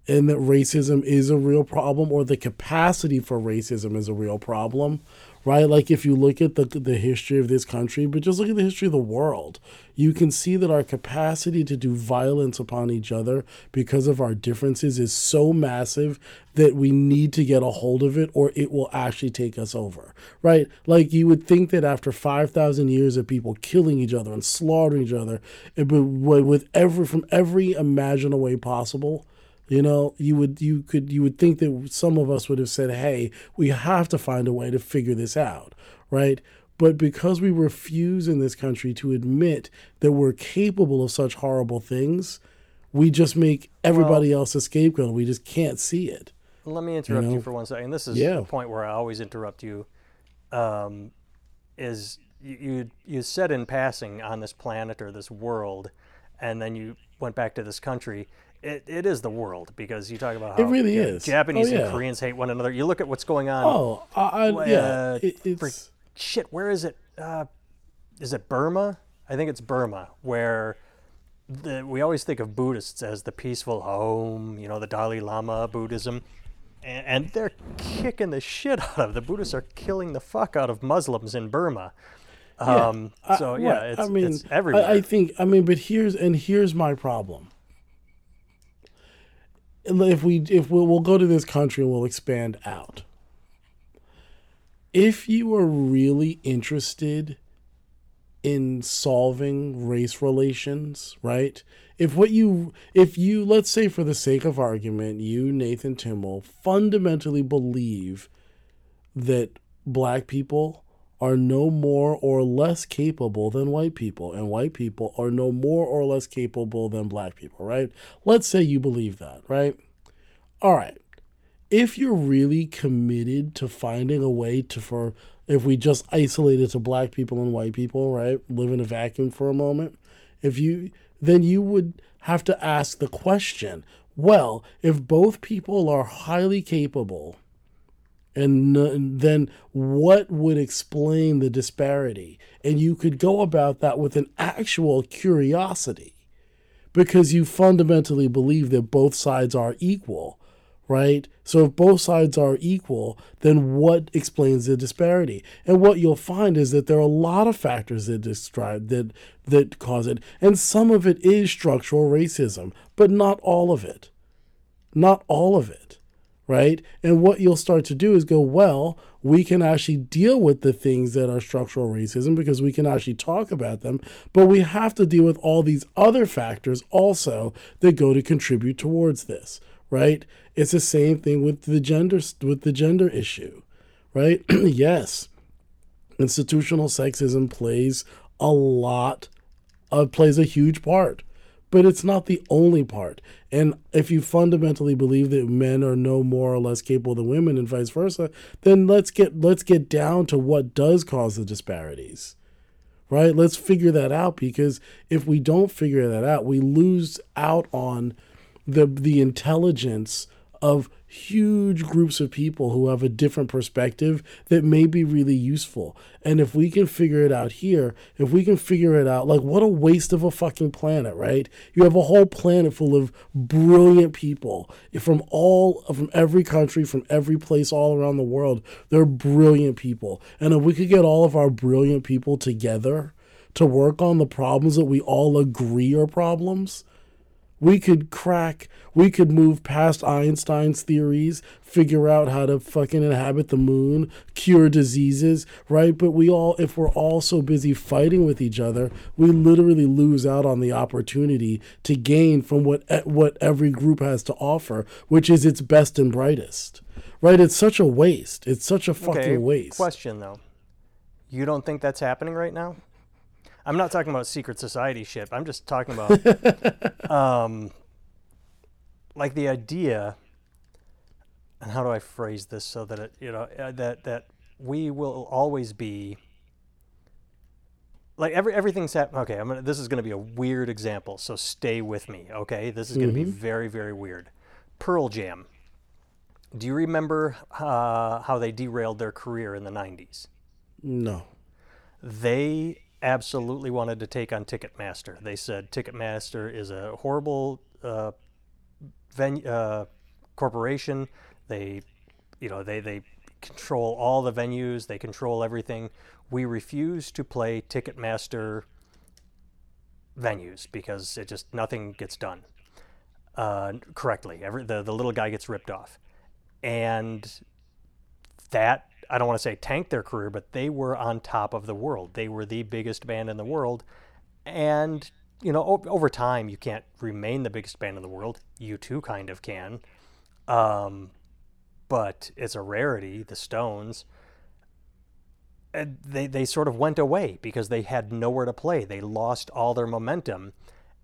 and that racism is a real problem, or the capacity for racism is a real problem. Right? Like if you look at the the history of this country, but just look at the history of the world, you can see that our capacity to do violence upon each other because of our differences is so massive that we need to get a hold of it, or it will actually take us over. Right? Like you would think that after five thousand years of people killing each other and slaughtering each other, it would, with every, from every imaginable way possible, You know, you would you could you would think that some of us would have said, hey, we have to find a way to figure this out. Right. But because we refuse in this country to admit that we're capable of such horrible things, we just make everybody well, else a scapegoat. We just can't see it. Let me interrupt you, know? you for one second. This is yeah. the point where I always interrupt you. Um, is you, you you said in passing on this planet or this world, and then you went back to this country. It it is the world, because you talk about how it really you know, is. Japanese oh, yeah. and Koreans hate one another. You look at what's going on. Oh, I, I, uh, yeah. It, it's... Frick, shit, where is it? Uh, is it Burma? I think it's Burma, where the, we always think of Buddhists as the peaceful home, you know, the Dalai Lama, Buddhism. And, and they're kicking the shit out of. The Buddhists are killing the fuck out of Muslims in Burma. Um, yeah, so, I, yeah, right. it's, I mean, it's everywhere. I, I think, I mean, but here's, and here's my problem. If we if we'll, we'll go to this country and we'll expand out. If you are really interested in solving race relations, right? If what you if you let's say for the sake of argument, you, Nathan Timmel, fundamentally believe that black people are no more or less capable than white people, and white people are no more or less capable than black people, right? Let's say you believe that, right? All right. If you're really committed to finding a way to, for, if we just isolate it to black people and white people, right, live in a vacuum for a moment, if you, then you would have to ask the question, well, if both people are highly capable, and then what would explain the disparity? And you could go about that with an actual curiosity, because you fundamentally believe that both sides are equal, right? So if both sides are equal, then what explains the disparity? And what you'll find is that there are a lot of factors that describe that that cause it. And some of it is structural racism, but not all of it. Not all of it. Right? And what you'll start to do is go, well, we can actually deal with the things that are structural racism because we can actually talk about them, but we have to deal with all these other factors also that go to contribute towards this, right? It's the same thing with the gender, with the gender issue, right? Yes, institutional sexism plays a lot, uh, plays a huge part, But it's not the only part. And if you fundamentally believe that men are no more or less capable than women and vice versa, then let's get let's get down to what does cause the disparities, right? Let's figure that out, because if we don't figure that out, we lose out on the the intelligence of huge groups of people who have a different perspective that may be really useful. And if we can figure it out here, if we can figure it out, like, what a waste of a fucking planet, right? You have a whole planet full of brilliant people from all, from every country, from every place all around the world. They're brilliant people. And if we could get all of our brilliant people together to work on the problems that we all agree are problems, we could crack, we could move past Einstein's theories, figure out how to fucking inhabit the moon, cure diseases, right? But we all, if we're all so busy fighting with each other, we literally lose out on the opportunity to gain from what what every group has to offer, which is its best and brightest, right? It's such a waste. It's such a fucking okay, waste. Question, though. You don't think that's happening right now? I'm not talking about secret society shit. I'm just talking about, um, like, the idea, and how do I phrase this so that it, you know, that that we will always be, like, every everything's happening. Okay, I'm gonna, this is going to be a weird example, so stay with me. Okay, this is going to mm-hmm. be very, very weird. Pearl Jam. Do you remember uh, how they derailed their career in the nineties? No. They absolutely wanted to take on Ticketmaster. They said Ticketmaster is a horrible uh, venue, uh, corporation. They, you know, they they control all the venues. They control everything. We refuse to play Ticketmaster venues because it just nothing gets done uh, correctly. Every the the little guy gets ripped off, and that. I don't want to say tanked their career, but they were on top of the world. They were the biggest band in the world. And, you know, o- over time, you can't remain the biggest band in the world. U two kind of can. Um, but it's a rarity, the Stones. And they, they sort of went away because they had nowhere to play. They lost all their momentum.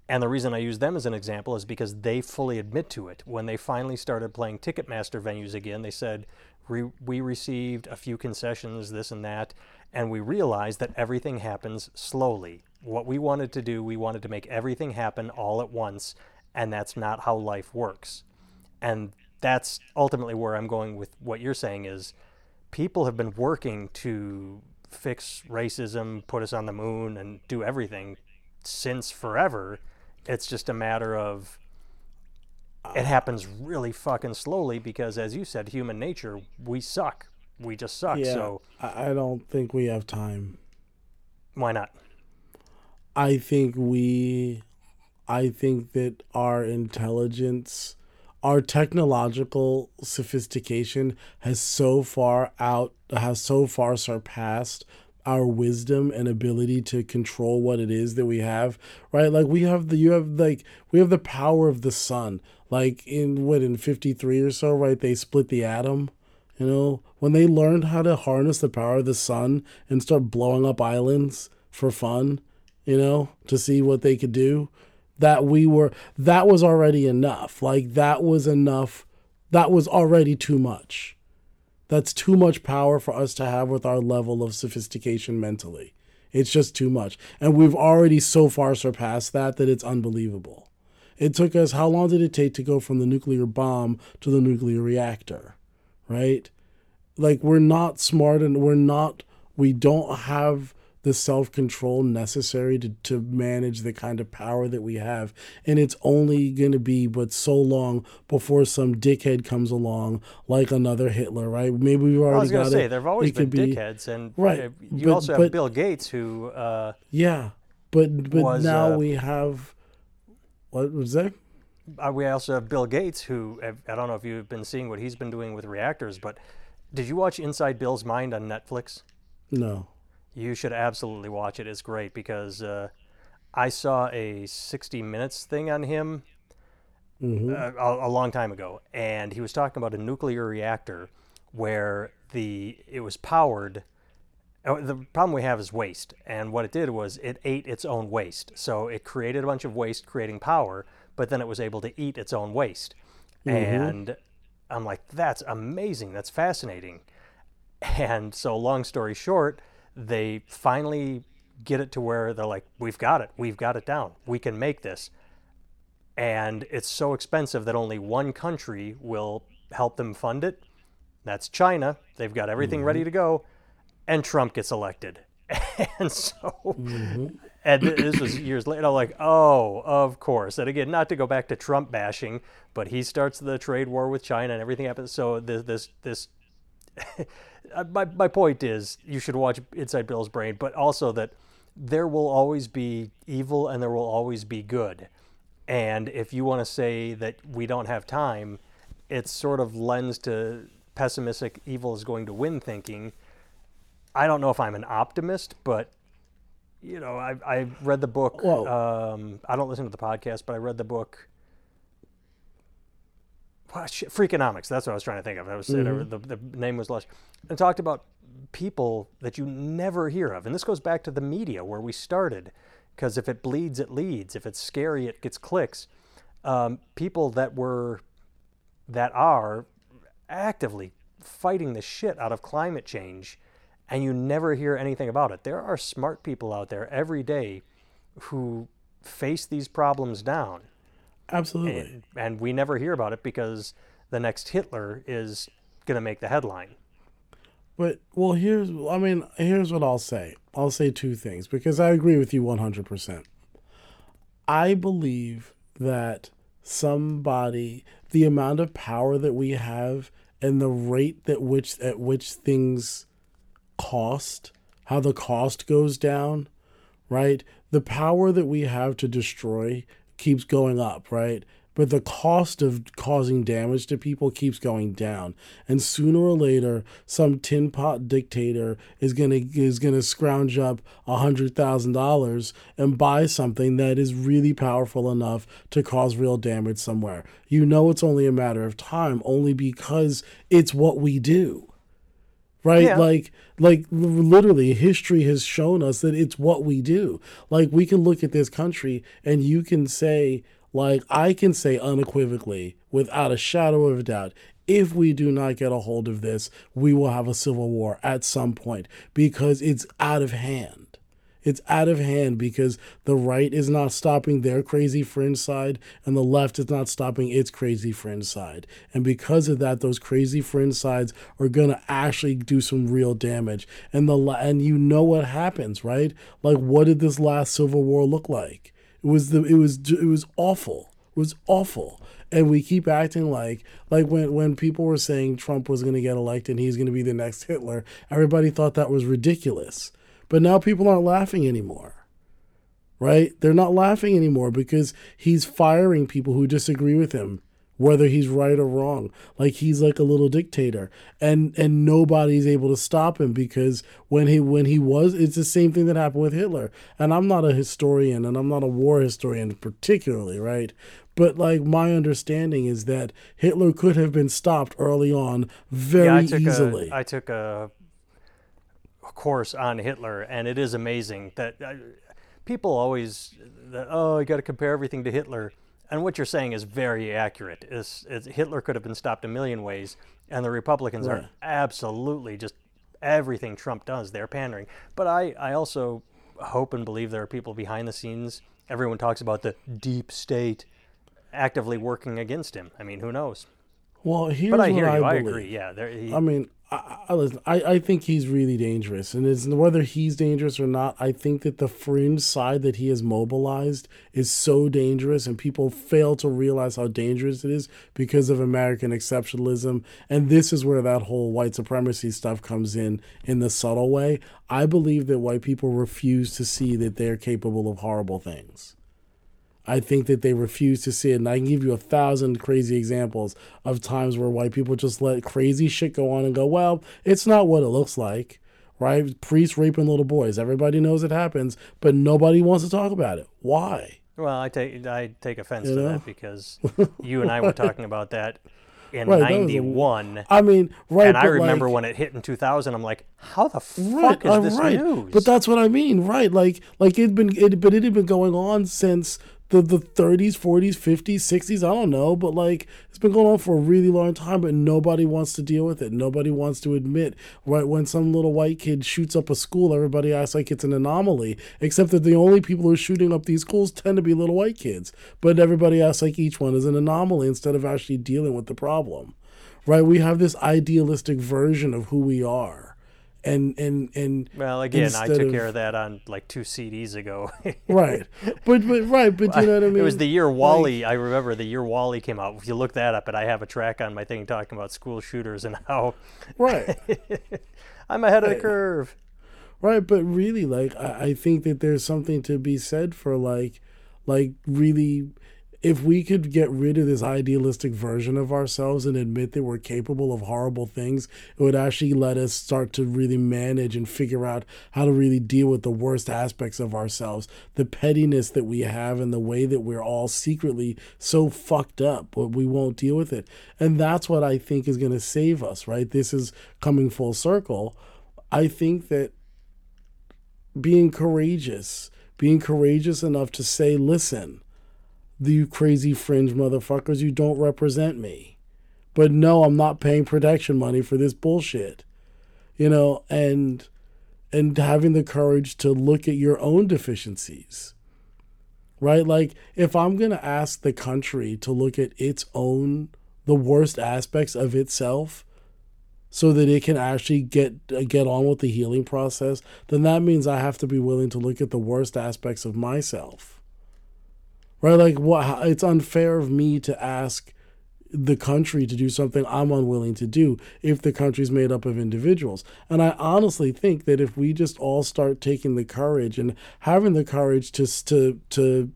And the reason I use them as an example is because they fully admit to it. When they finally started playing Ticketmaster venues again, they said, we received a few concessions, this and that, and we realized that everything happens slowly. What we wanted to do, we wanted to make everything happen all at once, and that's not how life works. And that's ultimately where I'm going with what you're saying is people have been working to fix racism, put us on the moon, and do everything since forever. It's just a matter of it happens really fucking slowly because, as you said, human nature, we suck. We just suck. Yeah, so I don't think we have time. Why not? I think we, I think that our intelligence, our technological sophistication has so far out, has so far surpassed our wisdom and ability to control what it is that we have, right? Like we have the, you have like, we have the power of the sun. Like in what, in fifty-three or so, right? They split the atom, you know, when they learned how to harness the power of the sun and start blowing up islands for fun, you know, to see what they could do, that we were, that was already enough. Like that was enough. That was already too much. That's too much power for us to have with our level of sophistication mentally. It's just too much. And we've already so far surpassed that that it's unbelievable. It took us, how long did it take to go from the nuclear bomb to the nuclear reactor, right? Like we're not smart and we're not, we don't have the self-control necessary to, to manage the kind of power that we have. And it's only going to be but so long before some dickhead comes along like another Hitler, right? Maybe we've already I was gonna got say, it. Say, there have always it been dickheads. Be, and right, you but, also have but, Bill Gates who uh, yeah, but, but was, now uh, we have, what was that? Uh, we also have Bill Gates who, I don't know if you've been seeing what he's been doing with reactors, but did you watch Inside Bill's Mind on Netflix? No. You should absolutely watch it. It's great because uh, I saw a sixty minutes thing on him mm-hmm. uh, a, a long time ago, and he was talking about a nuclear reactor where the it was powered The problem we have is waste, and what it did was it ate its own waste. So it created a bunch of waste, creating power, but then it was able to eat its own waste. Mm-hmm. And I'm like, that's amazing. That's fascinating. And so long story short, they finally get it to where they're like, we've got it. We've got it down. We can make this. And it's so expensive that only one country will help them fund it. That's China. They've got everything mm-hmm. ready to go. And Trump gets elected. And so, mm-hmm. and this was years later, I'm like, oh, of course. And again, not to go back to Trump bashing, but he starts the trade war with China and everything happens. So this, this, this my, my point is you should watch Inside Bill's Brain, but also that there will always be evil and there will always be good. And if you want to say that we don't have time, it sort of lends to pessimistic evil is going to win thinking. I don't know if I'm an optimist, but, you know, I I read the book. Um, I don't listen to the podcast, but I read the book. Well, shit, Freakonomics. That's what I was trying to think of. I was mm-hmm. saying, the, the name was lost. And talked about people that you never hear of. And this goes back to the media where we started, because if it bleeds, it leads. If it's scary, it gets clicks. Um, people that were, that are actively fighting the shit out of climate change, and you never hear anything about it. There are smart people out there every day who face these problems down. Absolutely. And, and we never hear about it because the next Hitler is going to make the headline. But, well, here's, I mean, here's what I'll say. I'll say two things because I agree with you one hundred percent. I believe that somebody, the amount of power that we have and the rate that which at which things cost, how the cost goes down, right? The power that we have to destroy keeps going up, right? But the cost of causing damage to people keeps going down. And sooner or later, some tin pot dictator is gonna is gonna scrounge up a hundred thousand dollars and buy something that is really powerful enough to cause real damage somewhere. You know, it's only a matter of time, only because it's what we do. Right? Yeah. Like, like literally history has shown us that it's what we do. Like, we can look at this country and you can say, like, I can say unequivocally, without a shadow of a doubt, if we do not get a hold of this, we will have a civil war at some point because it's out of hand. It's out of hand because the right is not stopping their crazy fringe side and the left is not stopping its crazy fringe side. And because of that, those crazy fringe sides are going to actually do some real damage. And the and you know what happens, right? Like, what did this last civil war look like? It was the it was it was awful. It was awful. And we keep acting like, like when, when people were saying Trump was going to get elected and he's going to be the next Hitler, everybody thought that was ridiculous. But now people aren't laughing anymore, right? They're not laughing anymore because he's firing people who disagree with him, whether he's right or wrong. Like, he's like a little dictator, and and nobody's able to stop him because when he when he was, it's the same thing that happened with Hitler. And I'm not a historian, and I'm not a war historian particularly, right? But, like, my understanding is that Hitler could have been stopped early on very yeah, I took easily. A, I took a... course on Hitler, and it is amazing that uh, people always that, oh you got to compare everything to Hitler, and what you're saying is very accurate. Is Hitler could have been stopped a million ways, and the Republicans yeah. are absolutely just everything Trump does, they're pandering. But I I also hope and believe there are people behind the scenes. Everyone talks about the deep state actively working against him. I mean, who knows? Well, here's but I hear what you. I, I agree. Yeah, there, he, I mean. I, I listen. I, I think he's really dangerous, and it's whether he's dangerous or not. I think that the fringe side that he has mobilized is so dangerous, and people fail to realize how dangerous it is because of American exceptionalism. And this is where that whole white supremacy stuff comes in in the subtle way. I believe that white people refuse to see that they're capable of horrible things. I think that they refuse to see it. And I can give you a thousand crazy examples of times where white people just let crazy shit go on and go, well, it's not what it looks like, right? Priests raping little boys. Everybody knows it happens, but nobody wants to talk about it. Why? Well, I take I take offense you to know? that because you and I were talking about that in right, ninety-one. A, I mean, right. And I remember like, when it hit in two thousand, I'm like, how the fuck right, is this right. news? But that's what I mean, right? Like, like it'd been, it, but it had been going on since the, the thirties, forties, fifties, sixties, I don't know. But like, it's been going on for a really long time, but nobody wants to deal with it. Nobody wants to admit, right, when some little white kid shoots up a school, everybody acts like it's an anomaly, except that the only people who are shooting up these schools tend to be little white kids. But everybody acts like each one is an anomaly instead of actually dealing with the problem, right? We have this idealistic version of who we are. And, and, and, well, again, I took of, care of that on like two C Ds ago. Right. But, but, right. But do you know what I mean? It was the year WALL-E. Like, I remember the year WALL-E came out. If you look that up, and I have a track on my thing talking about school shooters and how, right. I'm ahead right. of the curve. Right. But really, like, I, I think that there's something to be said for like, like really, if we could get rid of this idealistic version of ourselves and admit that we're capable of horrible things, it would actually let us start to really manage and figure out how to really deal with the worst aspects of ourselves, the pettiness that we have and the way that we're all secretly so fucked up, but we won't deal with it. And that's what I think is going to save us, right? This is coming full circle. I think that being courageous, being courageous enough to say, listen, you crazy fringe motherfuckers, you don't represent me. But no, I'm not paying protection money for this bullshit. You know, and and having the courage to look at your own deficiencies. Right? Like, if I'm going to ask the country to look at its own, the worst aspects of itself, so that it can actually get get on with the healing process, then that means I have to be willing to look at the worst aspects of myself. Right, like what? It's unfair of me to ask the country to do something I'm unwilling to do if the country's made up of individuals. And I honestly think that if we just all start taking the courage and having the courage to to to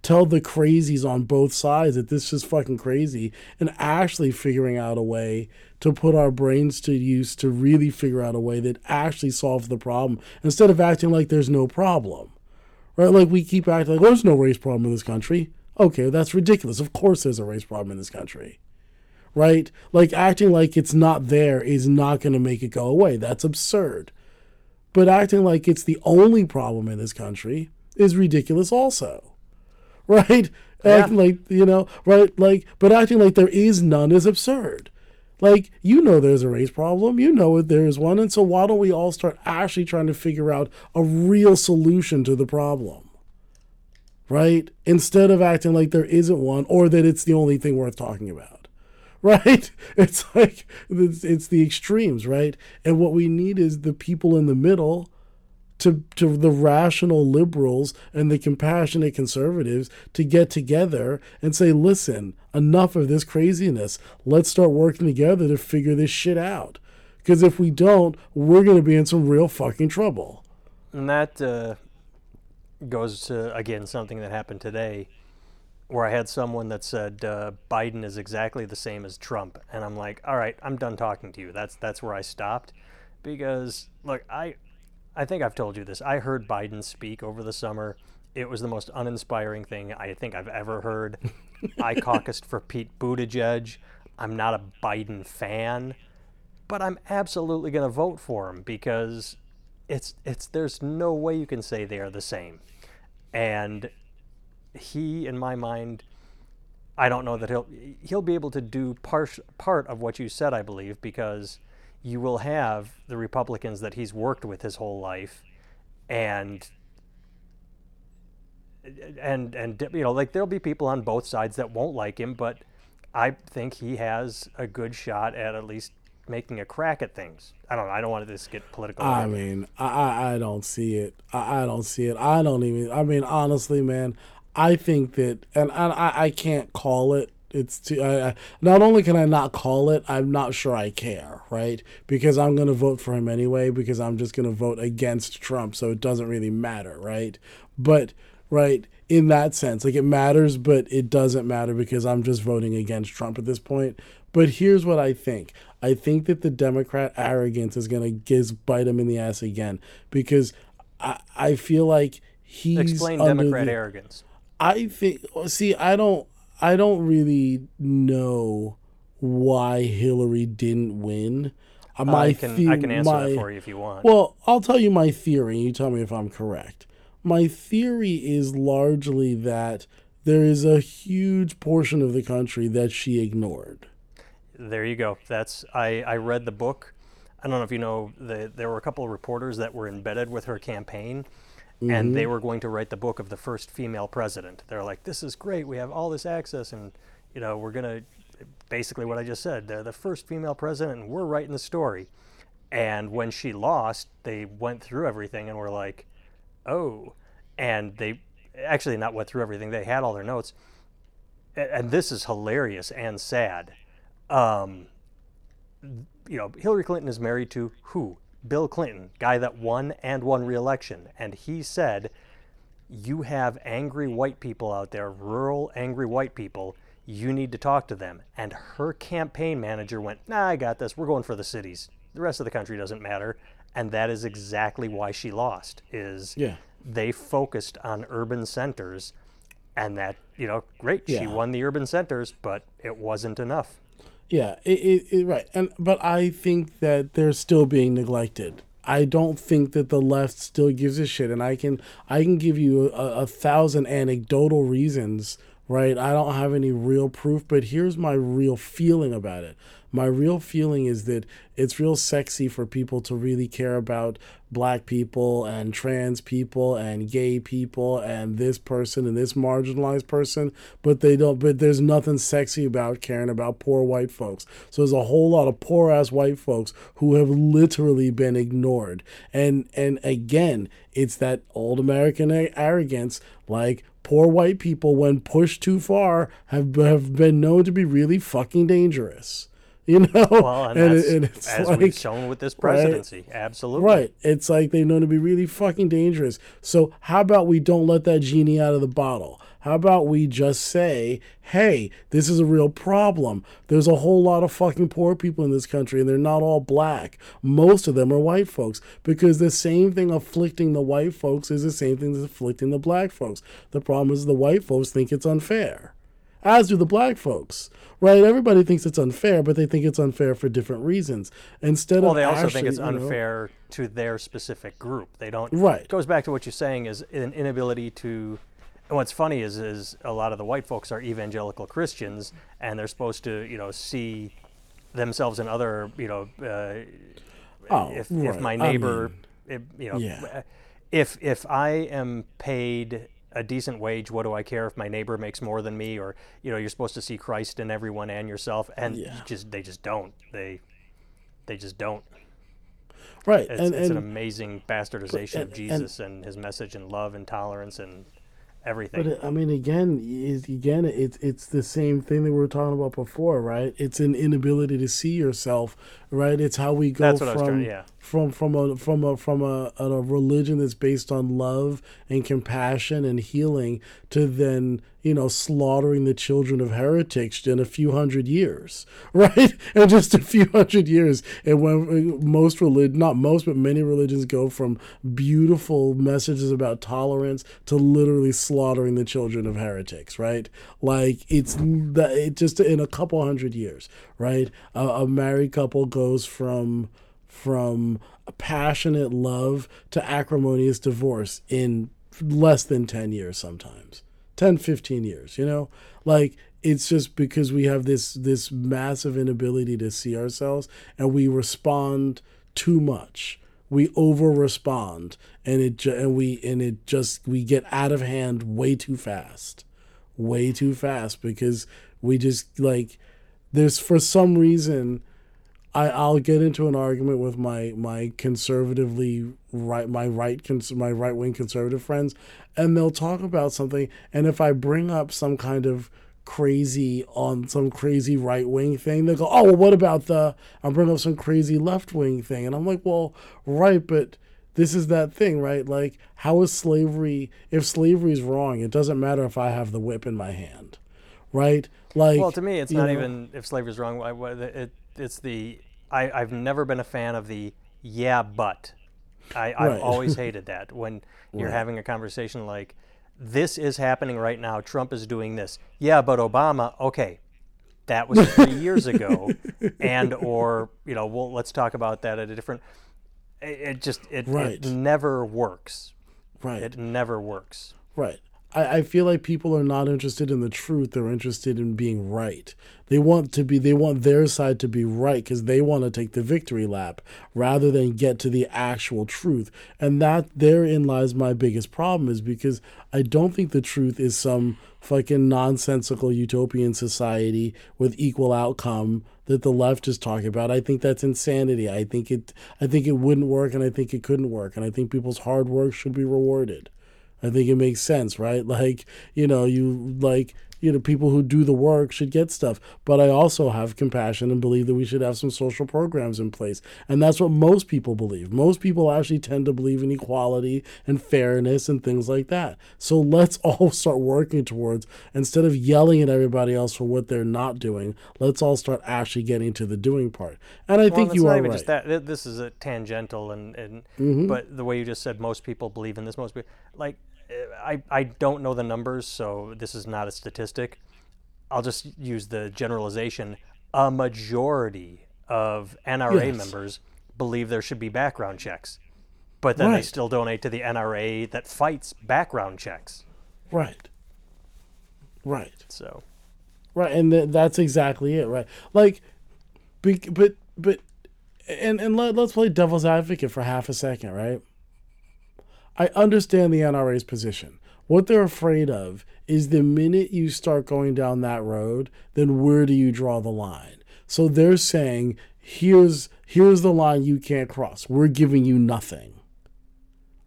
tell the crazies on both sides that this is fucking crazy, and actually figuring out a way to put our brains to use to really figure out a way that actually solves the problem instead of acting like there's no problem. Right, like we keep acting like, well, there's no race problem in this country. Okay, that's ridiculous. Of course there's a race problem in this country. Right? Like acting like it's not there is not going to make it go away. That's absurd. But acting like it's the only problem in this country is ridiculous also. Right? Yeah. Acting like, you know, right? Like, but acting like there is none is absurd. Like, you know there's a race problem. You know there is one. And so why don't we all start actually trying to figure out a real solution to the problem, right? Instead of acting like there isn't one or that it's the only thing worth talking about, right? It's like it's, it's the extremes, right? And what we need is the people in the middle to, to the rational liberals and the compassionate conservatives to get together and say, listen, enough of this craziness. Let's start working together to figure this shit out. Because if we don't, we're going to be in some real fucking trouble. And that uh, goes to, again, something that happened today where I had someone that said uh, Biden is exactly the same as Trump. And I'm like, all right, I'm done talking to you. That's that's where I stopped. Because, look, I... I think I've told you this. I heard Biden speak over the summer. It was the most uninspiring thing I think I've ever heard. I caucused for Pete Buttigieg. I'm not a Biden fan, but I'm absolutely going to vote for him because it's it's there's no way you can say they are the same. And he, in my mind, I don't know that he'll he'll be able to do part, part of what you said, I believe, because you will have the Republicans that he's worked with his whole life, and and and you know, like there'll be people on both sides that won't like him, but I think he has a good shot at at least making a crack at things. I don't know. I don't want this to get political. I mean, I I don't see it. I, I don't see it. I don't even. I mean, honestly, man, I think that, and I I can't call it. It's too, I, I, not only can I not call it, I'm not sure I care, right? Because I'm going to vote for him anyway, because I'm just going to vote against Trump. So it doesn't really matter, right? But, right, in that sense, like it matters, but it doesn't matter because I'm just voting against Trump at this point. But here's what I think. I think that the Democrat arrogance is going to bite him in the ass again, because I, I feel like he's... Explain Democrat the, arrogance. I think, see, I don't... I don't really know why Hillary didn't win. Uh, my I can, the- I can answer my, that for you if you want. Well, I'll tell you my theory, and you tell me if I'm correct. My theory is largely that there is a huge portion of the country that she ignored. There you go. That's I, I read the book. I don't know if you know, the, there were a couple of reporters that were embedded with her campaign, mm-hmm. and they were going to write the book of the first female president. They're like, this is great. We have all this access, and you know, we're going to, basically what I just said, they're the first female president, and we're writing the story. And when she lost, they went through everything and were like, oh, and they actually not went through everything. They had all their notes. And this is hilarious and sad. Um, you know, Hillary Clinton is married to who? Bill Clinton, guy that won and won re-election. And he said, you have angry white people out there, rural angry white people. You need to talk to them. And her campaign manager went, nah, I got this. We're going for the cities. The rest of the country doesn't matter. And that is exactly why she lost, is yeah. they focused on urban centers. And that, you know, great, yeah. she won the urban centers, but it wasn't enough. Yeah, it, it, it, right. And but I think that they're still being neglected. I don't think that the left still gives a shit. And I can I can give you a, a thousand anecdotal reasons, right? I don't have any real proof, but here's my real feeling about it. My real feeling is that it's real sexy for people to really care about black people and trans people and gay people and this person and this marginalized person, but they don't, but there's nothing sexy about caring about poor white folks. So there's a whole lot of poor ass white folks who have literally been ignored. And, and again, it's that old American arrogance, like, poor white people, when pushed too far, have, have been known to be really fucking dangerous. You know, well, and, and, and it's as like, we've shown with this presidency, right? Absolutely. Right. It's like they've known to be really fucking dangerous. So how about we don't let that genie out of the bottle? How about we just say, hey, this is a real problem. There's a whole lot of fucking poor people in this country, and they're not all black. Most of them are white folks, because the same thing afflicting the white folks is the same thing that's afflicting the black folks. The problem is the white folks think it's unfair, as do the black folks, right? Everybody thinks it's unfair, but they think it's unfair for different reasons. Instead well, of they also actually, think it's unfair know, to their specific group. They don't. Right. It goes back to what you're saying is an inability to. And what's funny is, is a lot of the white folks are evangelical Christians, and they're supposed to, you know, see themselves in other, you know, uh, oh, if right. if my neighbor, I mean, if, you know, yeah. if if I am paid a decent wage, what do I care if my neighbor makes more than me? Or, you know, you're supposed to see Christ in everyone and yourself, and yeah. you just they just don't. They they just don't. Right. It's, and, it's and, an amazing bastardization and, of Jesus and, and his message and love and tolerance and everything. But I mean, again, is again, it's it's the same thing that we were talking about before, right? It's an inability to see yourself, right? It's how we go from trying, yeah. from from a from a from a, a religion that's based on love and compassion and healing to then, you know, slaughtering the children of heretics in a few hundred years, right? In just a few hundred years. And when most religion, not most, but many religions go from beautiful messages about tolerance to literally slaughtering the children of heretics, right? Like it's it just in a couple hundred years, right? A, a married couple goes from, from passionate love to acrimonious divorce in less than ten years sometimes. ten, fifteen years, you know, like it's just because we have this this massive inability to see ourselves, and we respond too much. We over respond, and it and we and it just we get out of hand way too fast, way too fast because we just like there's for some reason. I, I'll get into an argument with my, my conservatively right my right cons, my right wing conservative friends, and they'll talk about something, and if I bring up some kind of crazy on some crazy right wing thing, they go, oh well, what about the I'll bring up some crazy left wing thing, and I'm like, well, right, but this is that thing, right? Like, how is slavery? If slavery is wrong, it doesn't matter if I have the whip in my hand, right? Like, well, to me, it's not know, even if slavery is wrong. I, it, It's the I, I've never been a fan of the yeah but I, I've right. always hated that when you're right. having a conversation like this is happening right now, Trump is doing this, yeah but Obama, okay that was three years ago, and or you know, well, let's talk about that at a different. It, it just it, right. it never works. Right. It never works. Right. I, I feel like people are not interested in the truth. They're interested in being right. They want to be. They want their side to be right because they want to take the victory lap rather than get to the actual truth. And that therein lies my biggest problem is because I don't think the truth is some fucking nonsensical utopian society with equal outcome that the left is talking about. I think that's insanity. I think it. I think it wouldn't work, and I think it couldn't work. And I think people's hard work should be rewarded. I think it makes sense, right? Like, you know, you like, you know, people who do the work should get stuff. But I also have compassion and believe that we should have some social programs in place. And that's what most people believe. Most people actually tend to believe in equality and fairness and things like that. So let's all start working towards, instead of yelling at everybody else for what they're not doing, let's all start actually getting to the doing part. And I well, think you are right. Just that. This is a tangential and, and mm-hmm. but the way you just said, most people believe in this, most people, like, I, I don't know the numbers, so this is not a statistic. I'll just use the generalization. A majority of N R A yes. members believe there should be background checks, but then right. they still donate to the N R A that fights background checks. Right. Right. So. Right, and th- that's exactly it, right? Like, be- but, but, and, and let, let's play devil's advocate for half a second, right? I understand the N R A's position. What they're afraid of is the minute you start going down that road, then where do you draw the line? So they're saying, here's here's the line you can't cross. We're giving you nothing,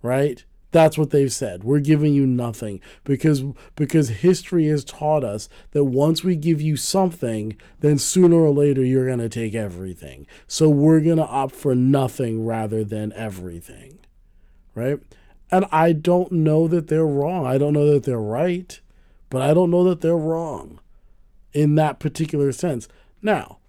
right? That's what they've said. We're giving you nothing because because history has taught us that once we give you something, then sooner or later you're going to take everything. So we're going to opt for nothing rather than everything, right? And I don't know that they're wrong. I don't know that they're right, but I don't know that they're wrong in that particular sense. Now,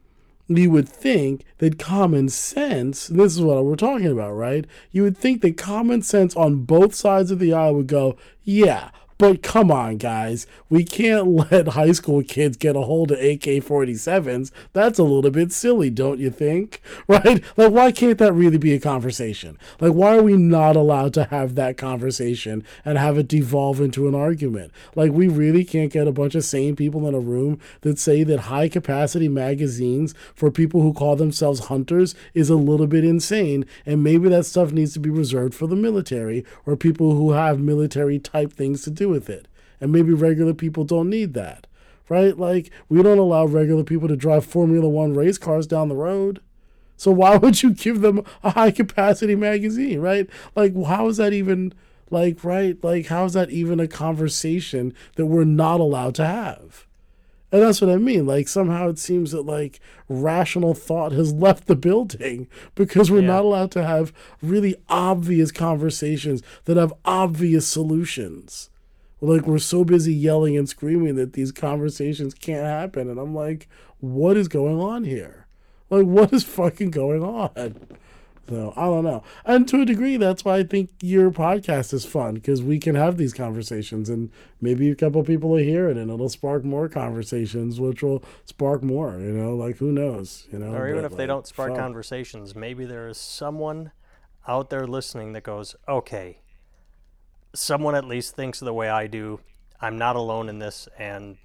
you would think that common sense, and this is what we're talking about, right? You would think that common sense on both sides of the aisle would go, yeah, but come on, guys. We can't let high school kids get a hold of A K forty-sevens. That's a little bit silly, don't you think? Right? Like, why can't that really be a conversation? Like, why are we not allowed to have that conversation and have it devolve into an argument? Like, we really can't get a bunch of sane people in a room that say that high-capacity magazines for people who call themselves hunters is a little bit insane, and maybe that stuff needs to be reserved for the military or people who have military-type things to do with it, and maybe regular people don't need that, right? Like, we don't allow regular people to drive Formula One race cars down the road, so why would you give them a high capacity magazine, right? Like, how is that even, like, right? Like, how is that even a conversation that we're not allowed to have? And that's what I mean. Like, somehow it seems that, like, rational thought has left the building because we're yeah. not allowed to have really obvious conversations that have obvious solutions. Like, we're so busy yelling and screaming that these conversations can't happen. And I'm like, what is going on here? Like, what is fucking going on? So, I don't know. And to a degree, that's why I think your podcast is fun, because we can have these conversations. And maybe a couple people will hear it, and it'll spark more conversations, which will spark more, you know? Like, who knows? You know? Or even but, if like, they don't spark fun. Conversations, maybe there is someone out there listening that goes, okay, someone at least thinks the way I do. I'm not alone in this, and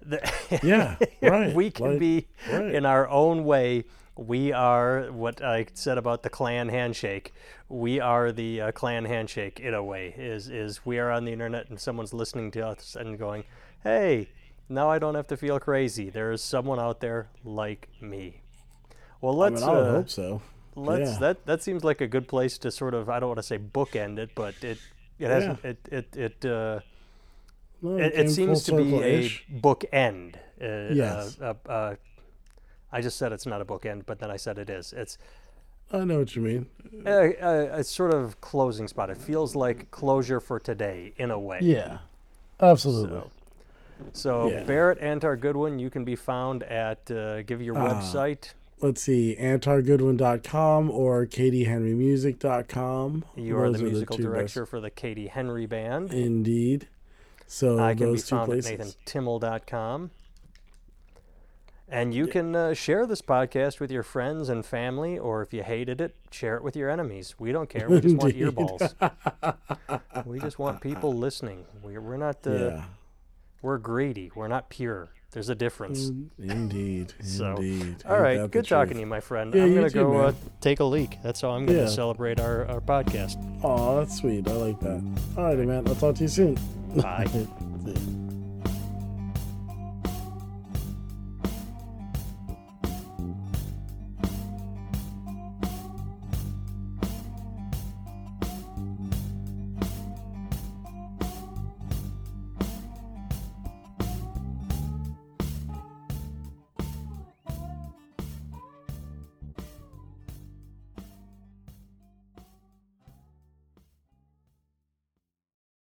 the, yeah, right. we can like, be right. in our own way. We are what I said about the Klan handshake. We are the uh, Klan handshake in a way. Is is we are on the internet, and someone's listening to us and going, "Hey, now I don't have to feel crazy. There is someone out there like me." Well, let's. I, mean, I would uh, hope so. Let's yeah. that that seems like a good place to sort of, I don't want to say bookend it, but it it hasn't yeah. it it it uh no, it, it seems to be ish. a bookend. Uh, yes. Uh, uh, uh, I just said it's not a bookend, but then I said it is. It's. I know what you mean. A, a, a sort of closing spot. It feels like closure for today in a way. Yeah, absolutely. So, so yeah. Barrett Antar Goodwin, you can be found at uh, give your uh. website. Let's see, antar goodwin dot com or katie henry music dot com. You are those the musical are the director best. For the Katie Henry Band. Indeed. So I can those be found at nathan timmel dot com. And you can uh, share this podcast with your friends and family, or if you hated it, share it with your enemies. We don't care. We just want earballs. We just want people listening. We're, we're not uh, yeah. we're greedy. We're not pure. There's a difference. Indeed. so, Indeed. All right. Good talking truth. to you, my friend. Yeah, I'm going to go uh, take a leak. That's how I'm going to yeah. celebrate our, our podcast. Oh, that's sweet. I like that. All right, man. I'll talk to you soon. Bye.